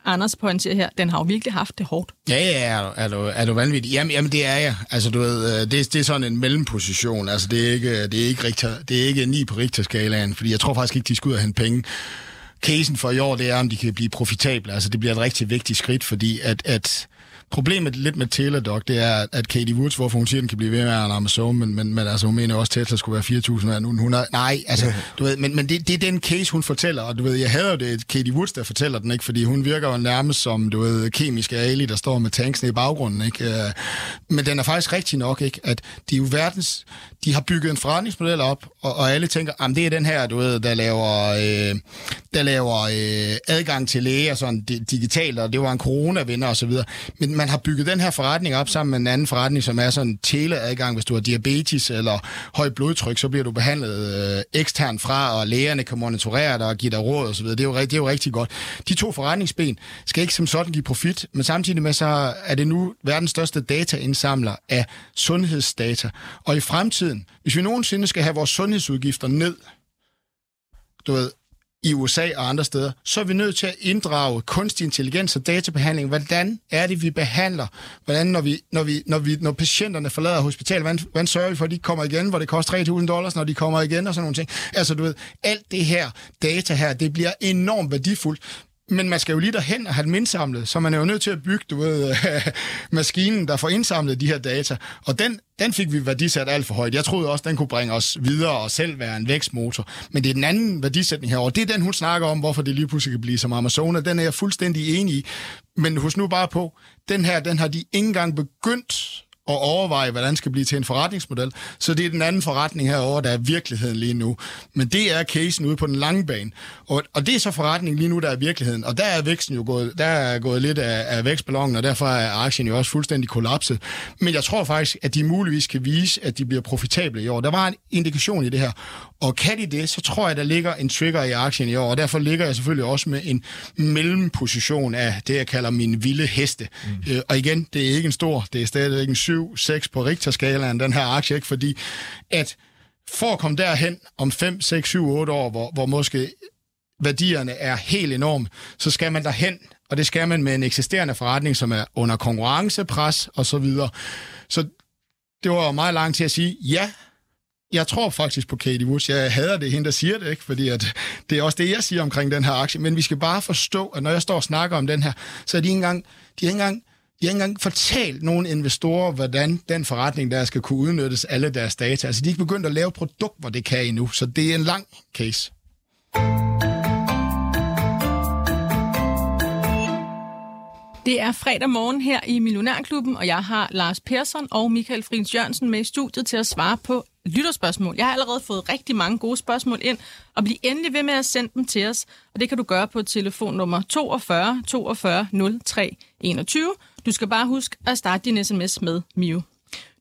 Anders pointerer her, den har jo virkelig haft det hårdt. Ja, er du vanvittig? Jamen, det er jeg. Altså, du ved, det er sådan en mellemposition. Altså, det er ikke 9 på Richter-skalaen, fordi jeg tror faktisk ikke, de skal ud og hente penge. Casen for i år, det er, om de kan blive profitable. Altså, det bliver et rigtig vigtigt skridt, fordi at problemet lidt med Teladoc, det er, at Cathie Wood, hvorfor hun siger, den kan blive ved med at Amazon, men altså, hun mener også, at Tesla skulle være 4.000 eller 1.900. Nej, altså, du ved, men det er den case, hun fortæller, og du ved, jeg hader det, Cathie Wood, der fortæller den, ikke, fordi hun virker jo nærmest som, du ved, kemisk Ali, der står med tanksene i baggrunden, ikke? Men den er faktisk rigtig nok, ikke, at de er jo verdens, de har bygget en forretningsmodel op, og alle tænker, jamen, det er den her, du ved, der laver adgang til læger sådan digitalt, og det var en coronavinder og så videre. Men man har bygget den her forretning op sammen med en anden forretning, som er sådan teleadgang. Hvis du har diabetes eller høj blodtryk, så bliver du behandlet ekstern fra, og lægerne kan monitorere dig og give dig råd og så videre. Det er jo rigtig godt. De 2 forretningsben skal ikke som sådan give profit, men samtidig med så er det nu verdens største dataindsamler af sundhedsdata. Og i fremtiden, hvis vi nogensinde skal have vores sundhedsudgifter ned, du ved, i USA og andre steder, så er vi nødt til at inddrage kunstig intelligens og databehandling. Hvordan er det, vi behandler? Hvordan, når patienterne forlader hospitalet, hvordan sørger vi for, at de kommer igen, hvor det koster $3.000, når de kommer igen, og sådan nogle ting. Altså, du ved, alt det her data her, det bliver enormt værdifuldt. Men man skal jo lige derhen og have dem indsamlet, så man er jo nødt til at bygge, du ved, maskinen, der får indsamlet de her data. Og den fik vi værdisat alt for højt. Jeg troede også, den kunne bringe os videre og selv være en vækstmotor. Men det er den anden værdisætning herovre. Det er den, hun snakker om, hvorfor det lige pludselig kan blive som Amazon, og den er jeg fuldstændig enig i. Men husk nu bare på, den her, den har de ikke engang begyndt at overveje, hvordan skal blive til en forretningsmodel. Så det er den anden forretning herovre, der er virkeligheden lige nu. Men det er casen ude på den lange bane. Og det er så forretningen lige nu, der er virkeligheden. Og der er væksten jo gået lidt af vækstballongen, og derfor er aktien jo også fuldstændig kollapset. Men jeg tror faktisk, at de muligvis kan vise, at de bliver profitable i år. Der var en indikation i det her. Og kan de det, så tror jeg, der ligger en trigger i aktien i år. Og derfor ligger jeg selvfølgelig også med en mellemposition af det, jeg kalder mine vilde heste. Og igen, det er ikke en stor, det er stadigvæk en 7-6 på Richter-skalaen, den her aktie, ikke? Fordi at for at komme derhen om 5, 6, 7, 8 år, hvor måske værdierne er helt enorme, så skal man derhen, og det skal man med en eksisterende forretning, som er under konkurrencepres og så videre. Så det var meget langt til at sige, ja, jeg tror faktisk på Cathie Wood. Jeg hader det, hende der siger det, ikke? Fordi at det er også det, jeg siger omkring den her aktie, men vi skal bare forstå, at når jeg står og snakker om den her, så er de har ikke engang fortalt nogle investorer, hvordan den forretning, der skal kunne udnyttes alle deres data. Altså, de er ikke begyndt at lave produkt, hvor det kan endnu. Så det er en lang case. Det er fredag morgen her i Millionærklubben, og jeg har Lars Persson og Michael Friis Jensen med i studiet til at svare på lytterspørgsmål. Jeg har allerede fået rigtig mange gode spørgsmål ind, og bliv endelig ved med at sende dem til os. Og det kan du gøre på telefonnummer 42 42 03 21. Du skal bare huske at starte din sms med Mio.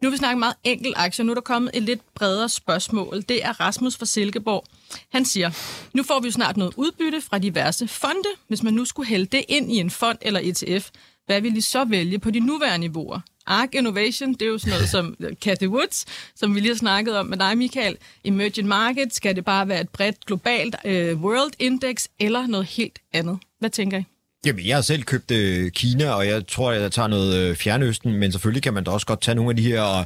Nu har vi snakket meget enkelt aktier. Nu er der kommet et lidt bredere spørgsmål. Det er Rasmus fra Silkeborg. Han siger, nu får vi jo snart noget udbytte fra diverse fonde. Hvis man nu skulle hælde det ind i en fond eller ETF, hvad vil I så vælge på de nuværende niveauer? Ark Innovation, det er jo sådan noget som Cathie Wood, som vi lige har snakket om med dig, Michael. Emerging Markets, skal det bare være et bredt globalt World Index eller noget helt andet? Hvad tænker I? Jamen, jeg har selv købt Kina, og jeg tror, jeg tager noget Fjernøsten, men selvfølgelig kan man da også godt tage nogle af de her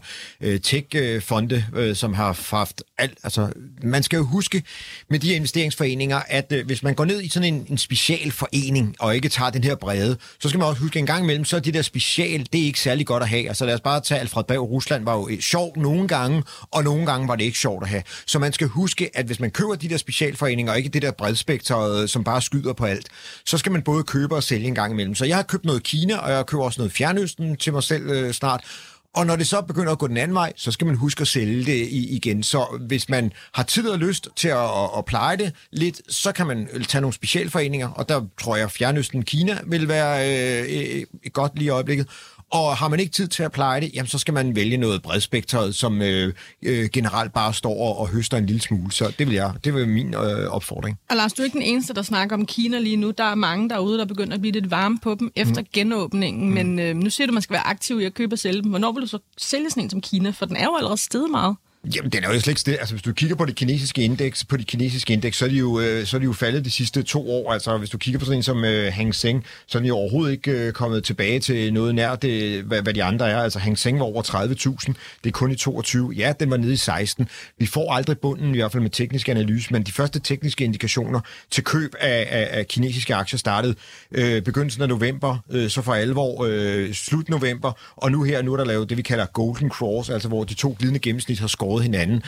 tech-fonde, som har haft alt. Altså, man skal jo huske med de investeringsforeninger, at hvis man går ned i sådan en special forening, og ikke tager den her brede, så skal man også huske en gang imellem, så er det der special, det er ikke særlig godt at have. Altså, lad os bare tage Alfred Berg. Rusland var jo sjovt nogle gange, og nogle gange var det ikke sjovt at have. Så man skal huske, at hvis man køber de der specialforeninger, og ikke det der bredspektret, som bare skyder på alt, så skal man både købe og sælge en gang imellem. Så jeg har købt noget Kina, og jeg køber også noget Fjernøsten til mig selv snart. Og når det så begynder at gå den anden vej, så skal man huske at sælge det igen. Så hvis man har tid og lyst til at pleje det lidt, så kan man tage nogle specialforeninger, og der tror jeg, Fjernøsten Kina vil være et godt lige i øjeblikket. Og har man ikke tid til at pleje det, jamen så skal man vælge noget bredspektret, som generelt bare står og høster en lille smule. Så det vil min opfordring. Og Lars, du er ikke den eneste, der snakker om Kina lige nu. Der er mange derude, der begynder at blive lidt varme på dem efter genåbningen. Men nu siger du, at man skal være aktiv i at købe og sælge dem. Hvornår vil du så sælge sådan en som Kina? For den er jo allerede steget meget. Jamen, den er jo slet ikke sted. Altså, hvis du kigger på det kinesiske indeks, så er de jo, faldet de sidste 2 år. Altså, hvis du kigger på sådan en som Hang Seng, så er de jo overhovedet ikke kommet tilbage til noget nær det, hvad de andre er. Altså, Hang Seng var over 30.000. Det er kun i 22. Ja, den var nede i 16. Vi får aldrig bunden, i hvert fald med teknisk analyse, men de første tekniske indikationer til køb af kinesiske aktier startede begyndelsen af november, så for alvor slut november, og nu er der lavet det, vi kalder Golden Cross, altså hvor de to glidende gennemsnit har skåret hinanden,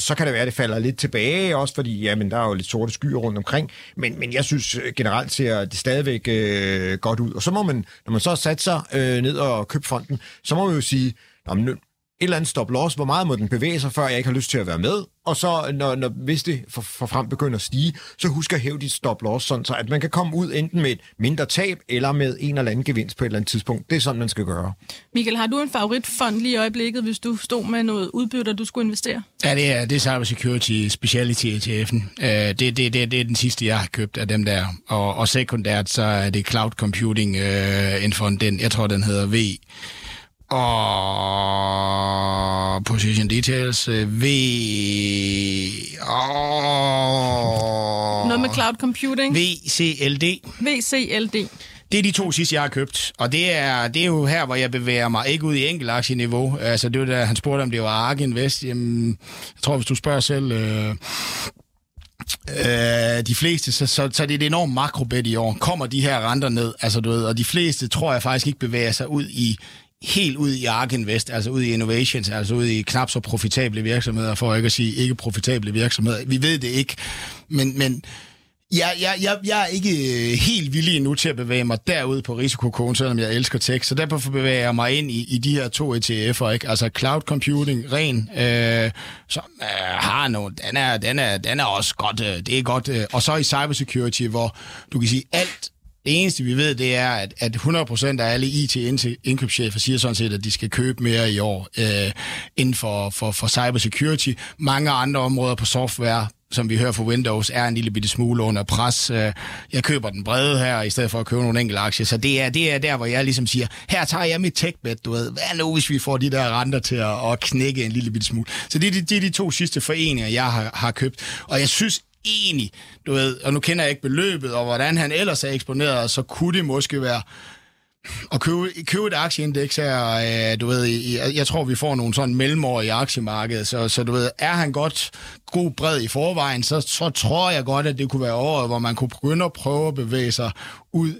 så kan det være, at det falder lidt tilbage, også fordi, jamen, der er jo lidt sorte skyer rundt omkring, men jeg synes generelt ser det stadigvæk godt ud, og så må man, når man så har sat sig ned og købt fonden, så må man jo sige, et eller andet stop-loss, hvor meget må den bevæge sig, før jeg ikke har lyst til at være med, og så, hvis det for frem begynder at stige, så husk at hæve dit stop-loss, sådan så at man kan komme ud enten med et mindre tab, eller med en eller anden gevinst på et eller andet tidspunkt. Det er sådan, man skal gøre. Michael, har du en favoritfond lige i øjeblikket, hvis du stod med noget udbytte, du skulle investere? Ja, det er cybersecurity speciality ETF'en. Det er den sidste, jeg har købt af dem der. Og sekundært, så er det cloud computing en fond, jeg tror, den hedder V. Og position details, noget med cloud computing. VCLD. Det er de 2 sidste, jeg har købt. Og det er jo her, hvor jeg bevæger mig ikke ud i enkeltaktieniveau. Altså, det var da han spurgte, om det var Arkinvest. Jamen, jeg tror, hvis du spørger selv... de fleste, så det er et enormt makrobet i år. Kommer de her renter ned, altså du ved, og de fleste tror jeg faktisk ikke bevæger sig ud i helt ud i Arkinvest, altså ud i innovations, altså ud i knap så profitable virksomheder, for ikke at sige ikke profitable virksomheder. Vi ved det ikke, men jeg er ikke helt villig nu til at bevæge mig derud på risikokogen, selvom jeg elsker tech, så derfor bevæger jeg mig ind i de her 2 ETF'er, ikke? Altså cloud computing, ren, som har nogen, den er også godt, det er godt, og så i cybersecurity, hvor du kan sige alt. Det eneste, vi ved, det er, at 100% af alle IT-indkøbschefer siger sådan set, at de skal købe mere i år inden for cybersecurity. Mange andre områder på software, som vi hører fra Windows, er en lille bitte smule under pres. Jeg køber den brede her, i stedet for at købe nogle enkelte aktier. Så det er der, hvor jeg ligesom siger, her tager jeg mit tech-bet, du ved. Hvad nu, hvis vi får de der renter til at knække en lille bitte smule? Så det er de 2 sidste foreninger, jeg har købt. Og jeg synes egentlig, du ved, og nu kender jeg ikke beløbet, og hvordan han ellers er eksponeret, så kunne det måske være at købe et aktieindeks her, du ved, jeg tror, vi får nogle sådan mellemår i aktiemarkedet, så du ved, er han god bred i forvejen, så tror jeg godt, at det kunne være året, hvor man kunne begynde at prøve at bevæge sig ud,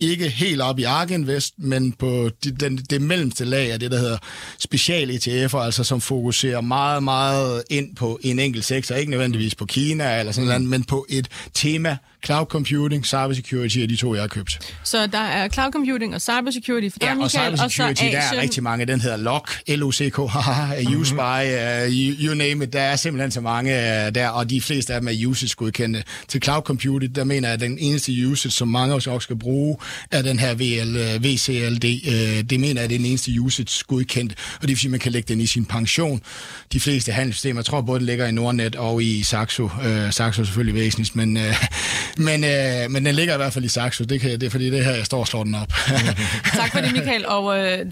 ikke helt op i Arkinvest, men på det mellemste lag af det, der hedder special ETF'er, altså som fokuserer meget, meget ind på en enkelt sektor, ikke nødvendigvis på Kina eller sådan noget, men på et tema, cloud computing, cybersecurity er de to, jeg har købt. Så der er cloud computing og cybersecurity for dig, ja, Michael, og cybersecurity, og der er rigtig mange. Den hedder LOCK, L-O-C-K, you name it. Der er simpelthen så mange der, og de fleste af dem er usage-godkendte. Til cloud computing, der mener jeg, at den eneste usage, som mange af os også skal bruge, er den her VCLD. Det mener jeg, at det er den eneste usage-godkendte, og det vil sige, at man kan lægge den i sin pension. De fleste handelssystemer, jeg tror både den ligger i Nordnet og i Saxo. Saxo er selvfølgelig væsentligt, men den ligger i hvert fald i Saxo. Det er fordi det her, jeg står og slår den op. Tak for det, Michael. Og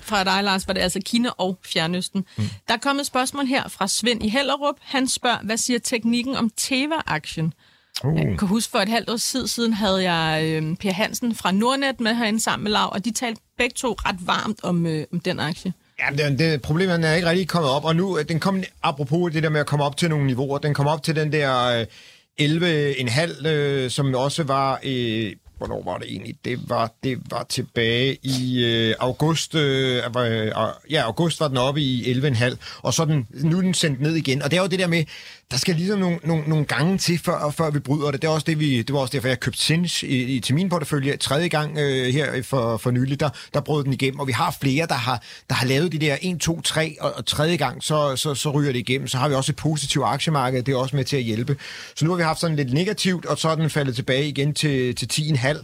fra dig, Lars, var det altså Kina og Fjernøsten. Mm. Der er kommet et spørgsmål her fra Svend i Hellerup. Han spørger, hvad siger teknikken om Teva-aktien? Jeg kan huske, for et halvt år siden havde jeg Per Hansen fra Nordnet med herinde sammen med Lav, og de talte begge to ret varmt om den aktie. Ja, det problemet er ikke rigtig kommet op, og nu den kom, apropos det der med at komme op til nogle niveauer, den kom op til den der 11,5, som også var, hvornår var det egentlig? Det var tilbage i august, august var den oppe i 11,5, og så nu er den sendt ned igen, og det er jo det der med, der skal ligesom nogle gange til, før vi bryder det. Det var også derfor, jeg købte Sinch til min portefølje. Tredje gang her for nylig, der brød den igennem. Og vi har flere, der har lavet de der 1, 2, 3, og tredje gang, så ryger det igennem. Så har vi også et positivt aktiemarked, det er også med til at hjælpe. Så nu har vi haft sådan lidt negativt, og så er den faldet tilbage igen til 10,5.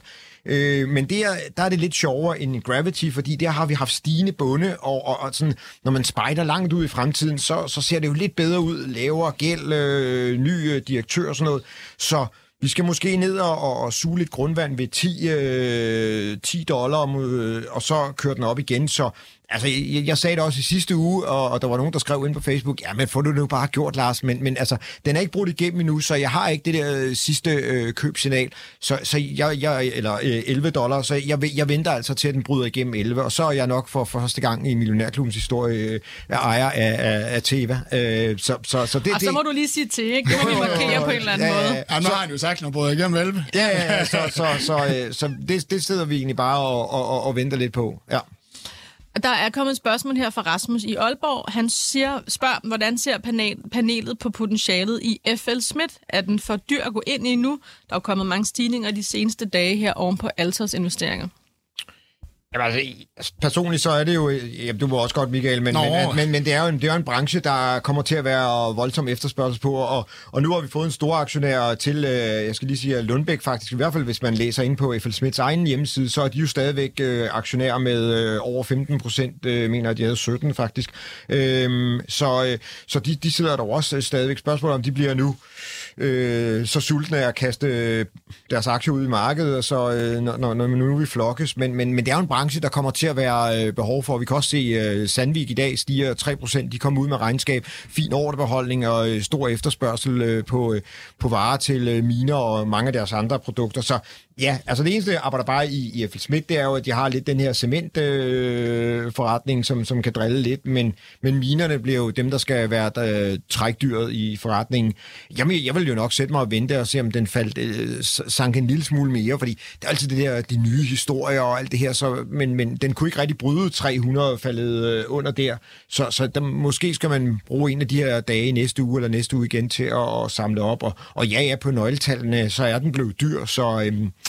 Men der er det lidt sjovere end Gravity, fordi der har vi haft stigende bunde, og sådan, når man spejder langt ud i fremtiden, så ser det jo lidt bedre ud, lavere gæld, nye direktør og sådan noget. Så vi skal måske ned og suge lidt grundvand ved 10 dollar, og så kører den op igen. Så altså, jeg sagde det også i sidste uge, og der var nogen, der skrev ind på Facebook, ja, men får du det jo bare gjort, Lars, men altså, den er ikke brugt igennem endnu, så jeg har ikke det der sidste købsignal, så jeg eller 11 dollar, så jeg venter altså til, at den bryder igennem 11, og så er jeg nok for første gang i Millionærklubbens historie ejer af Teva. Så må du lige sige til, ikke? Det må vi markere på en eller anden måde. Ja, nu har han jo sagt, når bryder igennem 11. Ja, så det sidder vi egentlig bare og venter lidt på, ja. Der er kommet et spørgsmål her fra Rasmus i Aalborg. Han spørger, hvordan ser panelet på potentialet i FLSmidth? Er den for dyr at gå ind i nu? Der er kommet mange stigninger de seneste dage her oven på Alters investeringer. Jamen, altså, personligt så er det jo... Jamen, du var også godt, Michael, men det er jo en branche, der kommer til at være voldsom efterspørgsel på, og nu har vi fået en stor aktionær til, jeg skal lige sige, Lundbæk faktisk, i hvert fald hvis man læser ind på FLSmidths egen hjemmeside, så er de jo stadigvæk aktionærer med over 15%, mener de havde 17 faktisk. Så de sidder der også stadigvæk. Spørgsmålet om de bliver nu så sultne at kaste deres aktier ud i markedet, og så når nu vi flokkes, men det er jo en branche, der kommer til at være behov for. Vi kan også se, Sandvik i dag stiger 3%. De kommer ud med regnskab, fin ordrebeholdning og stor efterspørgsel på varer til miner og mange af deres andre produkter. Så ja, altså det eneste, jeg arbejder bare i FLSmidth, det er jo, at de har lidt den her cementforretning, som kan drille lidt, men minerne bliver jo dem, der skal være trækdyret i forretningen. Jamen, jeg vil jo nok sætte mig og vente og se, om den sank en lille smule mere, fordi det er altid det der, de nye historier og alt det her, så, men den kunne ikke rigtig bryde 300 faldet under der, så der, måske skal man bruge en af de her dage næste uge eller næste uge igen til at samle op, og ja, på nøgletallene, så er den blevet dyr, så...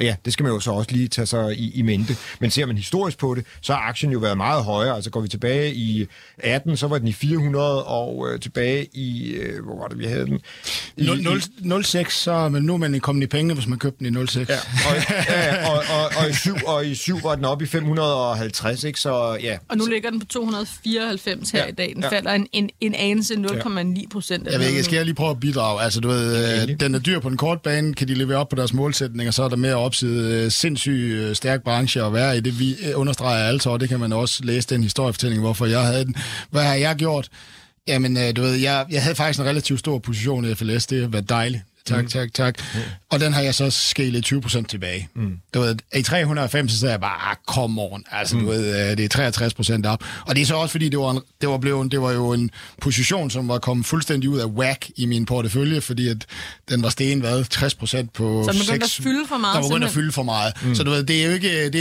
Ja, det skal man jo så også lige tage sig i mente. Men ser man historisk på det, så har aktien jo været meget højere. Altså går vi tilbage i 18, så var den i 400, og tilbage i... hvor var det, vi havde den? I 06, så men nu er man kommet i penge, hvis man købte den i 06. Ja, og i 7 var den oppe i 550, ikke? Så, ja. Og nu ligger den på 294 her i dag. Den falder en anelse 0,9%. Jeg skal lige prøve at bidrage. Altså, du ved, den er dyr på den korte bane, kan de levere op på deres målsætning, og så er der mere opside, sindssygt stærk branche at være i. Det vi understreger altså, og det kan man også læse den historiefortælling, hvorfor jeg havde den. Hvad har jeg gjort? Jamen, du ved, jeg havde faktisk en relativt stor position i FLS. Det har været dejligt. Tak. Mm. Og den har jeg så skælet 20% tilbage. Mm. Du ved, i 305, så sagde jeg bare, kom on. Altså, du ved, det er 63% op. Og det er så også, fordi det var jo en position, som var kommet fuldstændig ud af whack i min portefølje, fordi at den var stenen, 60% på 6. Så den begyndte at fylde for meget. Der var begyndt at fylde for meget. Mm. Så du ved, det er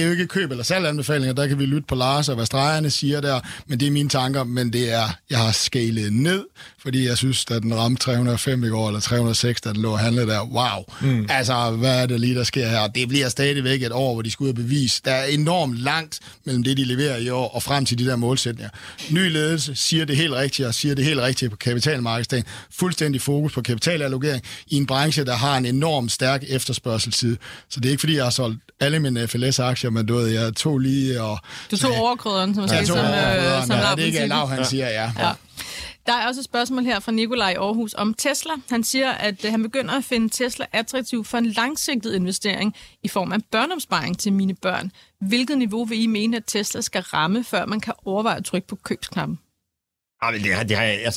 jo ikke køb- eller salganbefalinger. Der kan vi lytte på Lars og hvad stregerne siger der. Men det er mine tanker, men det er, jeg har skælet ned, fordi jeg synes, at den ramte 305 i går, eller 306, da den lå og handle der. Wow. Mm. Altså, hvad er det lige, der sker her? Det bliver stadigvæk et år, hvor de skal ud og bevise. Der er enormt langt mellem det, de leverer i år, og frem til de der målsætninger. Ny ledelse siger det helt rigtigt, og siger det helt rigtigt på kapitalmarkedsdagen. Fuldstændig fokus på kapitalallokering i en branche, der har en enormt stærk efterspørgselsside. Så det er ikke, fordi jeg har solgt alle mine FLS-aktier, men du ved, jeg tog lige og... Du tog overkrødderen, som sagde, som det ikke er lav, han siger, ja. Der er også et spørgsmål her fra Nikolaj i Aarhus om Tesla. Han siger, at han begynder at finde Tesla attraktiv for en langsigtet investering i form af børneopsparing til mine børn. Hvilket niveau vil I mene, at Tesla skal ramme, før man kan overveje at trykke på købsknappen?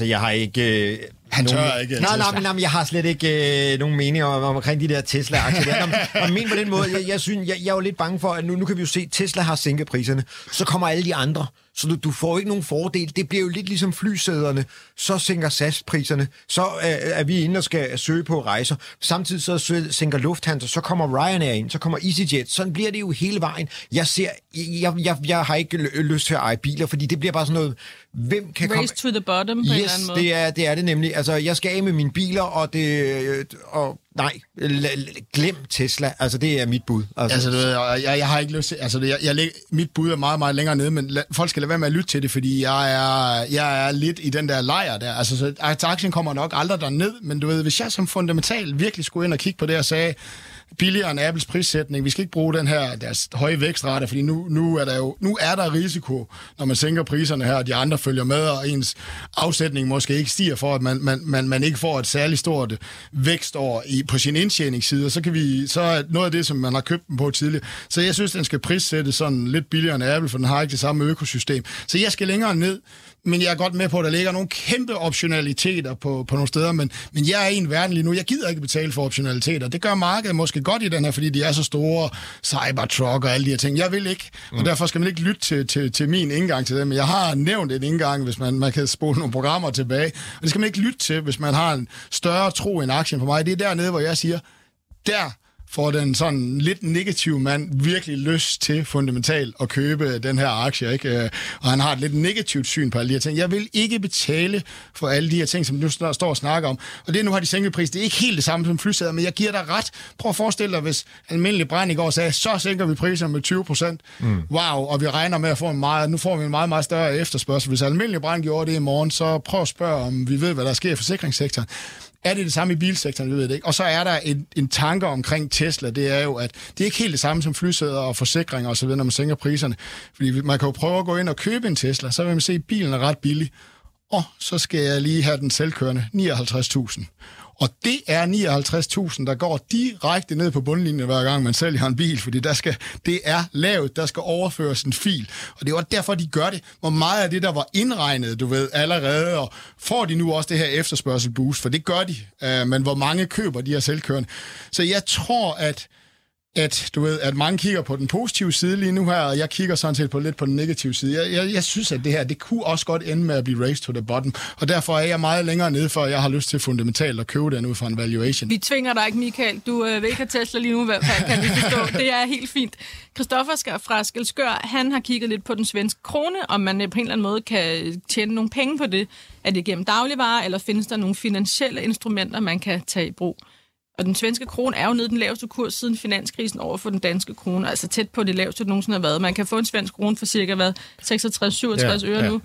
Jeg har ikke... Han tør ikke. Nej, jeg har slet ikke nogen mening omkring de der Tesla-aktier. Og men på den måde, jeg er jo lidt bange for, at nu kan vi jo se, at Tesla har sænket priserne. Så kommer alle de andre. Så du får jo ikke nogen fordel. Det bliver jo lidt ligesom flysæderne. Så sænker SAS-priserne. Så er vi inde og skal søge på rejser. Samtidig så sænker Lufthansa. Så kommer Ryanair ind. Så kommer EasyJet. Sådan bliver det jo hele vejen. Jeg har ikke lyst til at eje biler, fordi det bliver bare sådan noget... Hvem kan race to the bottom på en eller anden måde. Det er det nemlig. Altså, jeg skal af med mine biler, glem Tesla. Altså, det er mit bud. Altså, du ved, jeg har ikke lyst til... Altså, mit bud er meget, meget længere nede, men folk skal lade være med at lytte til det, fordi jeg er lidt i den der lejr der. Altså, så aktien kommer nok aldrig derned, men du ved, hvis jeg som fundamental virkelig skulle ind og kigge på det og sagde... billigere end Apples prissætning. Vi skal ikke bruge den her deres høje vækstrate, fordi nu er der risiko, når man sænker priserne her, og de andre følger med, og ens afsætning måske ikke stiger for, at man ikke får et særligt stort vækstår på sin indtjeningsside, og så er noget af det, som man har købt dem på tidligere. Så jeg synes, den skal prissættes sådan lidt billigere end Apple, for den har ikke det samme økosystem. Så jeg skal længere ned, men jeg er godt med på, at der ligger nogle kæmpe optionaliteter på nogle steder, men jeg er i en verden lige nu. Jeg gider ikke betale for optionaliteter. Det gør markedet måske godt i den her, fordi de er så store, Cybertruck og alle de her ting. Jeg vil ikke, og derfor skal man ikke lytte til min indgang til det, men jeg har nævnt en indgang, hvis man kan spole nogle programmer tilbage, og det skal man ikke lytte til, hvis man har en større tro i en aktie for mig. Det er dernede, hvor jeg siger, der får den sådan lidt negative mand virkelig lyst til fundamentalt at købe den her aktie, ikke? Og han har et lidt negativt syn på alle de her ting. Jeg vil ikke betale for alle de her ting, som nu står og snakker om. Og det nu har de sænket pris. Det er ikke helt det samme som flysæder, men jeg giver dig ret. Prøv at forestille dig, hvis almindelig brand i går sagde, så sænker vi priserne med 20%. Wow, og vi regner med at få nu får vi en meget, meget større efterspørgsel. Hvis almindelig brand gjorde det i morgen, så prøv at spørge, om vi ved, hvad der sker i forsikringssektoren. Er det det samme i bilsektoren, vi ved det ikke. Og så er der en tanke omkring Tesla, det er jo, at det er ikke helt det samme som flysæder og forsikringer og så videre, når man sænker priserne. Fordi man kan jo prøve at gå ind og købe en Tesla, så vil man se, at bilen er ret billig, og så skal jeg lige have den selvkørende 59.000. Og det er 59.000, der går direkte ned på bundlinjen, hver gang man sælger en bil, fordi det er lavet, der skal overføres en fil. Og det er jo derfor, de gør det. Hvor meget af det, der var indregnet, du ved, allerede, og får de nu også det her efterspørgselsboost, for det gør de, men hvor mange køber de her selvkørende. Så jeg tror, at mange kigger på den positive side lige nu her, og jeg kigger sådan set på lidt på den negative side. Jeg synes, at det her, det kunne også godt ende med at blive race to the bottom, og derfor er jeg meget længere nede, for jeg har lyst til fundamentalt at købe den ud fra en valuation. Vi tvinger dig ikke, Michael. Du vil ikke have Tesla lige nu, hvad kan vi forstå. Det er helt fint. Kristoffer fra Skelskør, han har kigget lidt på den svenske krone, om man på en eller anden måde kan tjene nogle penge på det. Er det gennem dagligvarer, eller findes der nogle finansielle instrumenter, man kan tage i brug? Og den svenske krone er jo nede den laveste kurs siden finanskrisen over for den danske krone, altså tæt på det laveste, det nogensinde har været. Man kan få en svensk krone for cirka 66-67 øre nu.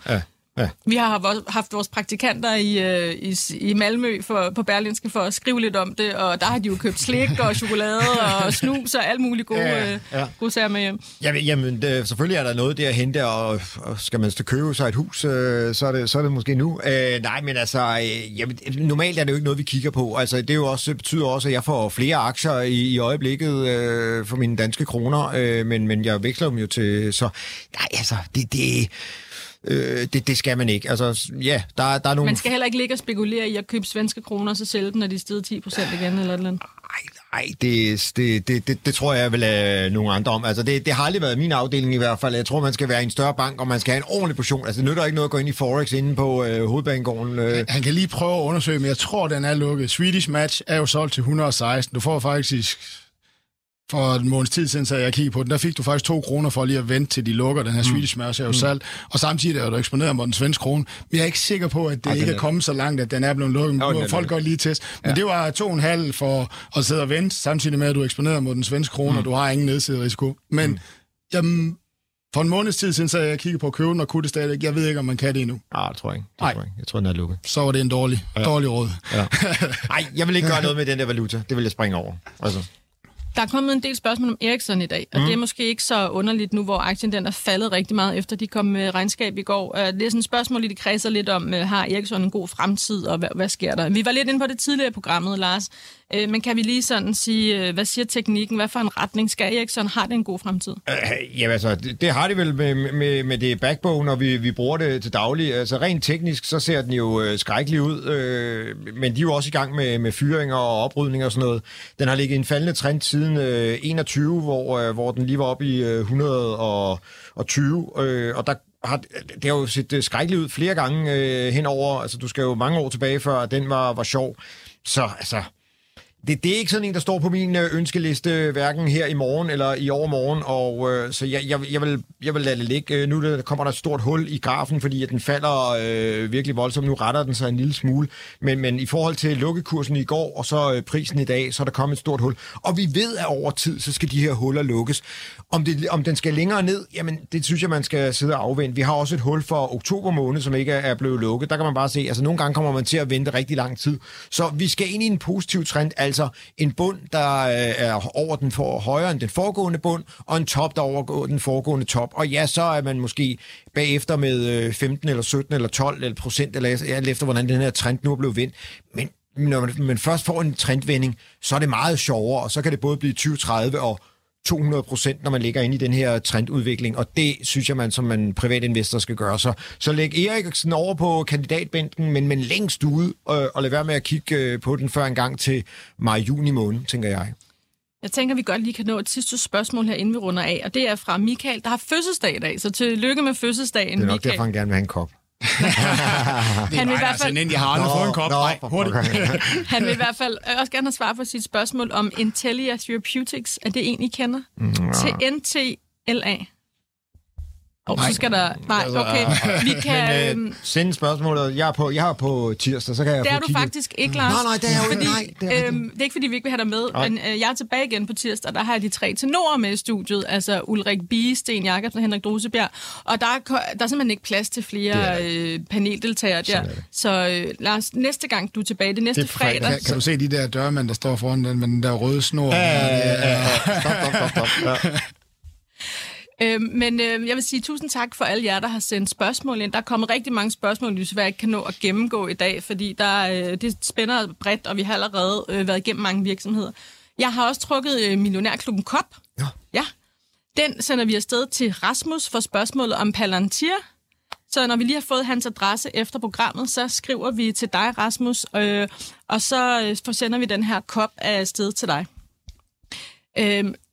Ja. Vi har haft vores praktikanter i Malmø på Berlinske for at skrive lidt om det, og der har de jo købt slik og chokolade og snus og alt muligt gode sager med hjem. Jamen, selvfølgelig er der noget der at hente, og skal man købe sig et hus, så er det måske nu. Normalt er det jo ikke noget, vi kigger på. Altså, det er jo også, betyder også, at jeg får flere aktier i øjeblikket for mine danske kroner, men jeg veksler dem jo til... Så nej, altså, det skal man ikke. Altså, der er nogle... Man skal heller ikke ligge og spekulere i at købe svenske kroner, og så sælge dem, når de stiger 10% igen, eller et eller andet. Nej, det tror jeg vil nogen andre om. Altså, det har aldrig været min afdeling i hvert fald. Jeg tror, man skal være i en større bank, og man skal have en ordentlig portion. Altså, det nytter ikke noget at gå ind i Forex inde på hovedbanegården. Han kan lige prøve at undersøge, men jeg tror, den er lukket. Swedish Match er jo solgt til 116. Du får faktisk... for en måneds tid siden, så jeg kiggede på den, der fik du faktisk 2 kroner for lige at vente til de lukker den her Swedish Match og salg, og samtidig er du eksponeret mod den svenske krone. Men jeg er ikke sikker på, at det ikke er kommet så langt, at den er blevet lukket. Oh, folk går lige test. Men det var 2,5 for at sidde og vente, samtidig med, at du er eksponeret mod den svenske krone, og du har ingen nedsidende risiko. Men jamen, for en måneds tid siden, så jeg kiggede på køben og kunne det stadig. Jeg ved ikke, om man kan det endnu. Nej, det tror jeg ikke. Jeg tror, den er lukket. Så var det en dårlig råd. Nej, jeg vil ikke gøre noget med den der valuta. Det vil jeg springe over. Altså. Der er kommet en del spørgsmål om Eriksen i dag, og det er måske ikke så underligt nu, hvor aktien den er faldet rigtig meget, efter de kom med regnskab i går. Det er sådan et spørgsmål, det kredser lidt om, har Eriksen en god fremtid, og hvad sker der? Vi var lidt inde på det tidligere programmet, Lars, men kan vi lige sådan sige, hvad siger teknikken? Hvad for en retning skal Eriksen? Har det en god fremtid? Jamen altså, det har det vel med det backbone, og vi bruger det til daglig. Altså rent teknisk, så ser den jo skrækkelig ud, men de er jo også i gang med fyringer og oprydninger og sådan noget. Den har ligget i en faldende trend siden 21, hvor den lige var oppe i 120, og der det har jo set skrækkeligt ud flere gange henover. Altså, du skal jo mange år tilbage, før den var sjov. Så altså, det er ikke sådan en, der står på min ønskeliste, hverken her i morgen eller i overmorgen, og så jeg vil lade det ligge. Nu der kommer der et stort hul i grafen, fordi at den falder virkelig voldsomt. Nu retter den sig en lille smule, men i forhold til lukkekursen i går, og så prisen i dag, så er der kommet et stort hul. Og vi ved, at over tid, så skal de her huller lukkes. Om den skal længere ned, jamen det synes jeg, man skal sidde og afvente. Vi har også et hul for oktober måned, som ikke er blevet lukket. Der kan man bare se, altså nogle gange kommer man til at vente rigtig lang tid. Så vi skal ind i en positiv trend, altså en bund, der er over den højere end den foregående bund, og en top, der overgår den foregående top. Og ja, så er man måske bagefter med 15 eller 17 eller 12 eller procent, eller alt efter, hvordan den her trend nu er blevet vendt. Men når man først får en trendvending, så er det meget sjovere, og så kan det både blive 20, 30 og 200%, når man ligger inde i den her trendudvikling, og det synes jeg, man som en privatinvestor skal gøre. Så læg Eriksen over på kandidatbænken, men længst ude, og lad være med at kigge på den før en gang til maj-juni måned, tænker jeg. Jeg tænker, vi godt lige kan nå et sidste spørgsmål her, inden vi runder af, og det er fra Michael, der har fødselsdag i dag, så tillykke med fødselsdagen, Michael. Det er nok derfor, han gerne vil have en kop. Han vil i hvert fald også gerne have svar på sit spørgsmål om Intellia Therapeutics. Er det en, I kender? Til NTLA. Så skal der... Nej, okay. Vi kan... sende spørgsmålet. Jeg er på tirsdag, så kan jeg... Det er du faktisk ikke, Lars. Nej, det er jo ikke. Det er ikke, fordi vi ikke vil have dig med, men jeg er tilbage igen på tirsdag, der har jeg de 3 tenorer med i studiet, altså Ulrik Bie, Sten Jacobsen og Henrik Drusebjerg, og der er simpelthen ikke plads til flere paneldeltagere der. Så Lars, næste gang du er tilbage, det næste fredag... Kan du se de der dørmænd, der står foran den med den der røde snor? Stop. Men jeg vil sige tusind tak for alle jer, der har sendt spørgsmål ind. Der kommer rigtig mange spørgsmål, vi desværre ikke kan nå at gennemgå i dag, fordi det spænder bredt, og vi har allerede været igennem mange virksomheder. Jeg har også trukket Millionærklubben Kop. Ja. Den sender vi afsted til Rasmus for spørgsmålet om Palantir. Så når vi lige har fået hans adresse efter programmet, så skriver vi til dig, Rasmus, og så sender vi den her kop afsted til dig.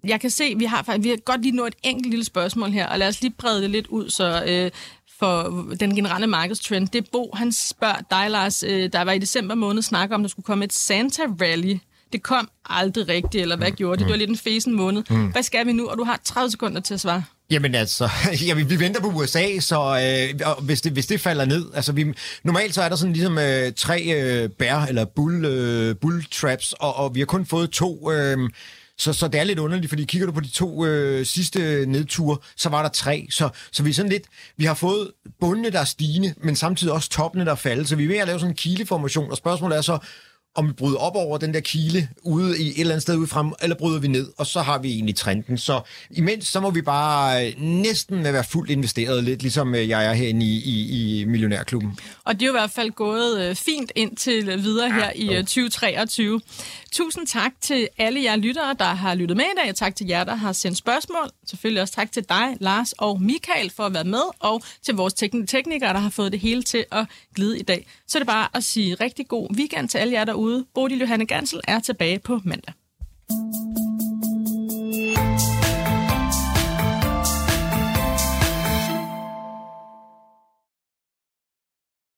Jeg kan se, vi har godt lige nået et enkelt lille spørgsmål her, og lad os lige brede det lidt ud, så for den generelle markedstrend. Det er Bo, han spørger dig, Lars, der var i december måned snakker om, der skulle komme et Santa-rally. Det kom aldrig rigtigt, eller hvad gjorde det? Det var lidt en fesen måned. Hvad skal vi nu? Og du har 30 sekunder til at svare. Jamen altså, vi venter på USA, så hvis det falder ned, altså normalt så er der sådan ligesom 3 bear eller bull traps, og vi har kun fået 2... Så det er lidt underligt, fordi kigger du på de 2 sidste nedture, så var der 3. Så vi er sådan lidt, vi har fået bundene, der er stigende, men samtidig også toppene, der er faldet. Så vi er ved at lave sådan en kileformation, og spørgsmålet er så, om vi bryder op over den der kile ude i et eller andet sted ude frem, eller bryder vi ned, og så har vi egentlig trenden. Så imens, så må vi bare næsten være fuldt investeret lidt, ligesom jeg er herinde i Millionærklubben. Og det er jo i hvert fald gået fint indtil videre her i 2023. Tusind tak til alle jer lyttere, der har lyttet med i dag. Tak til jer, der har sendt spørgsmål. Selvfølgelig også tak til dig, Lars og Michael, for at være med, og til vores teknikere, der har fået det hele til at glide i dag. Så er det bare at sige rigtig god weekend til alle jer derude. Bodil Johanne Gansel er tilbage på mandag.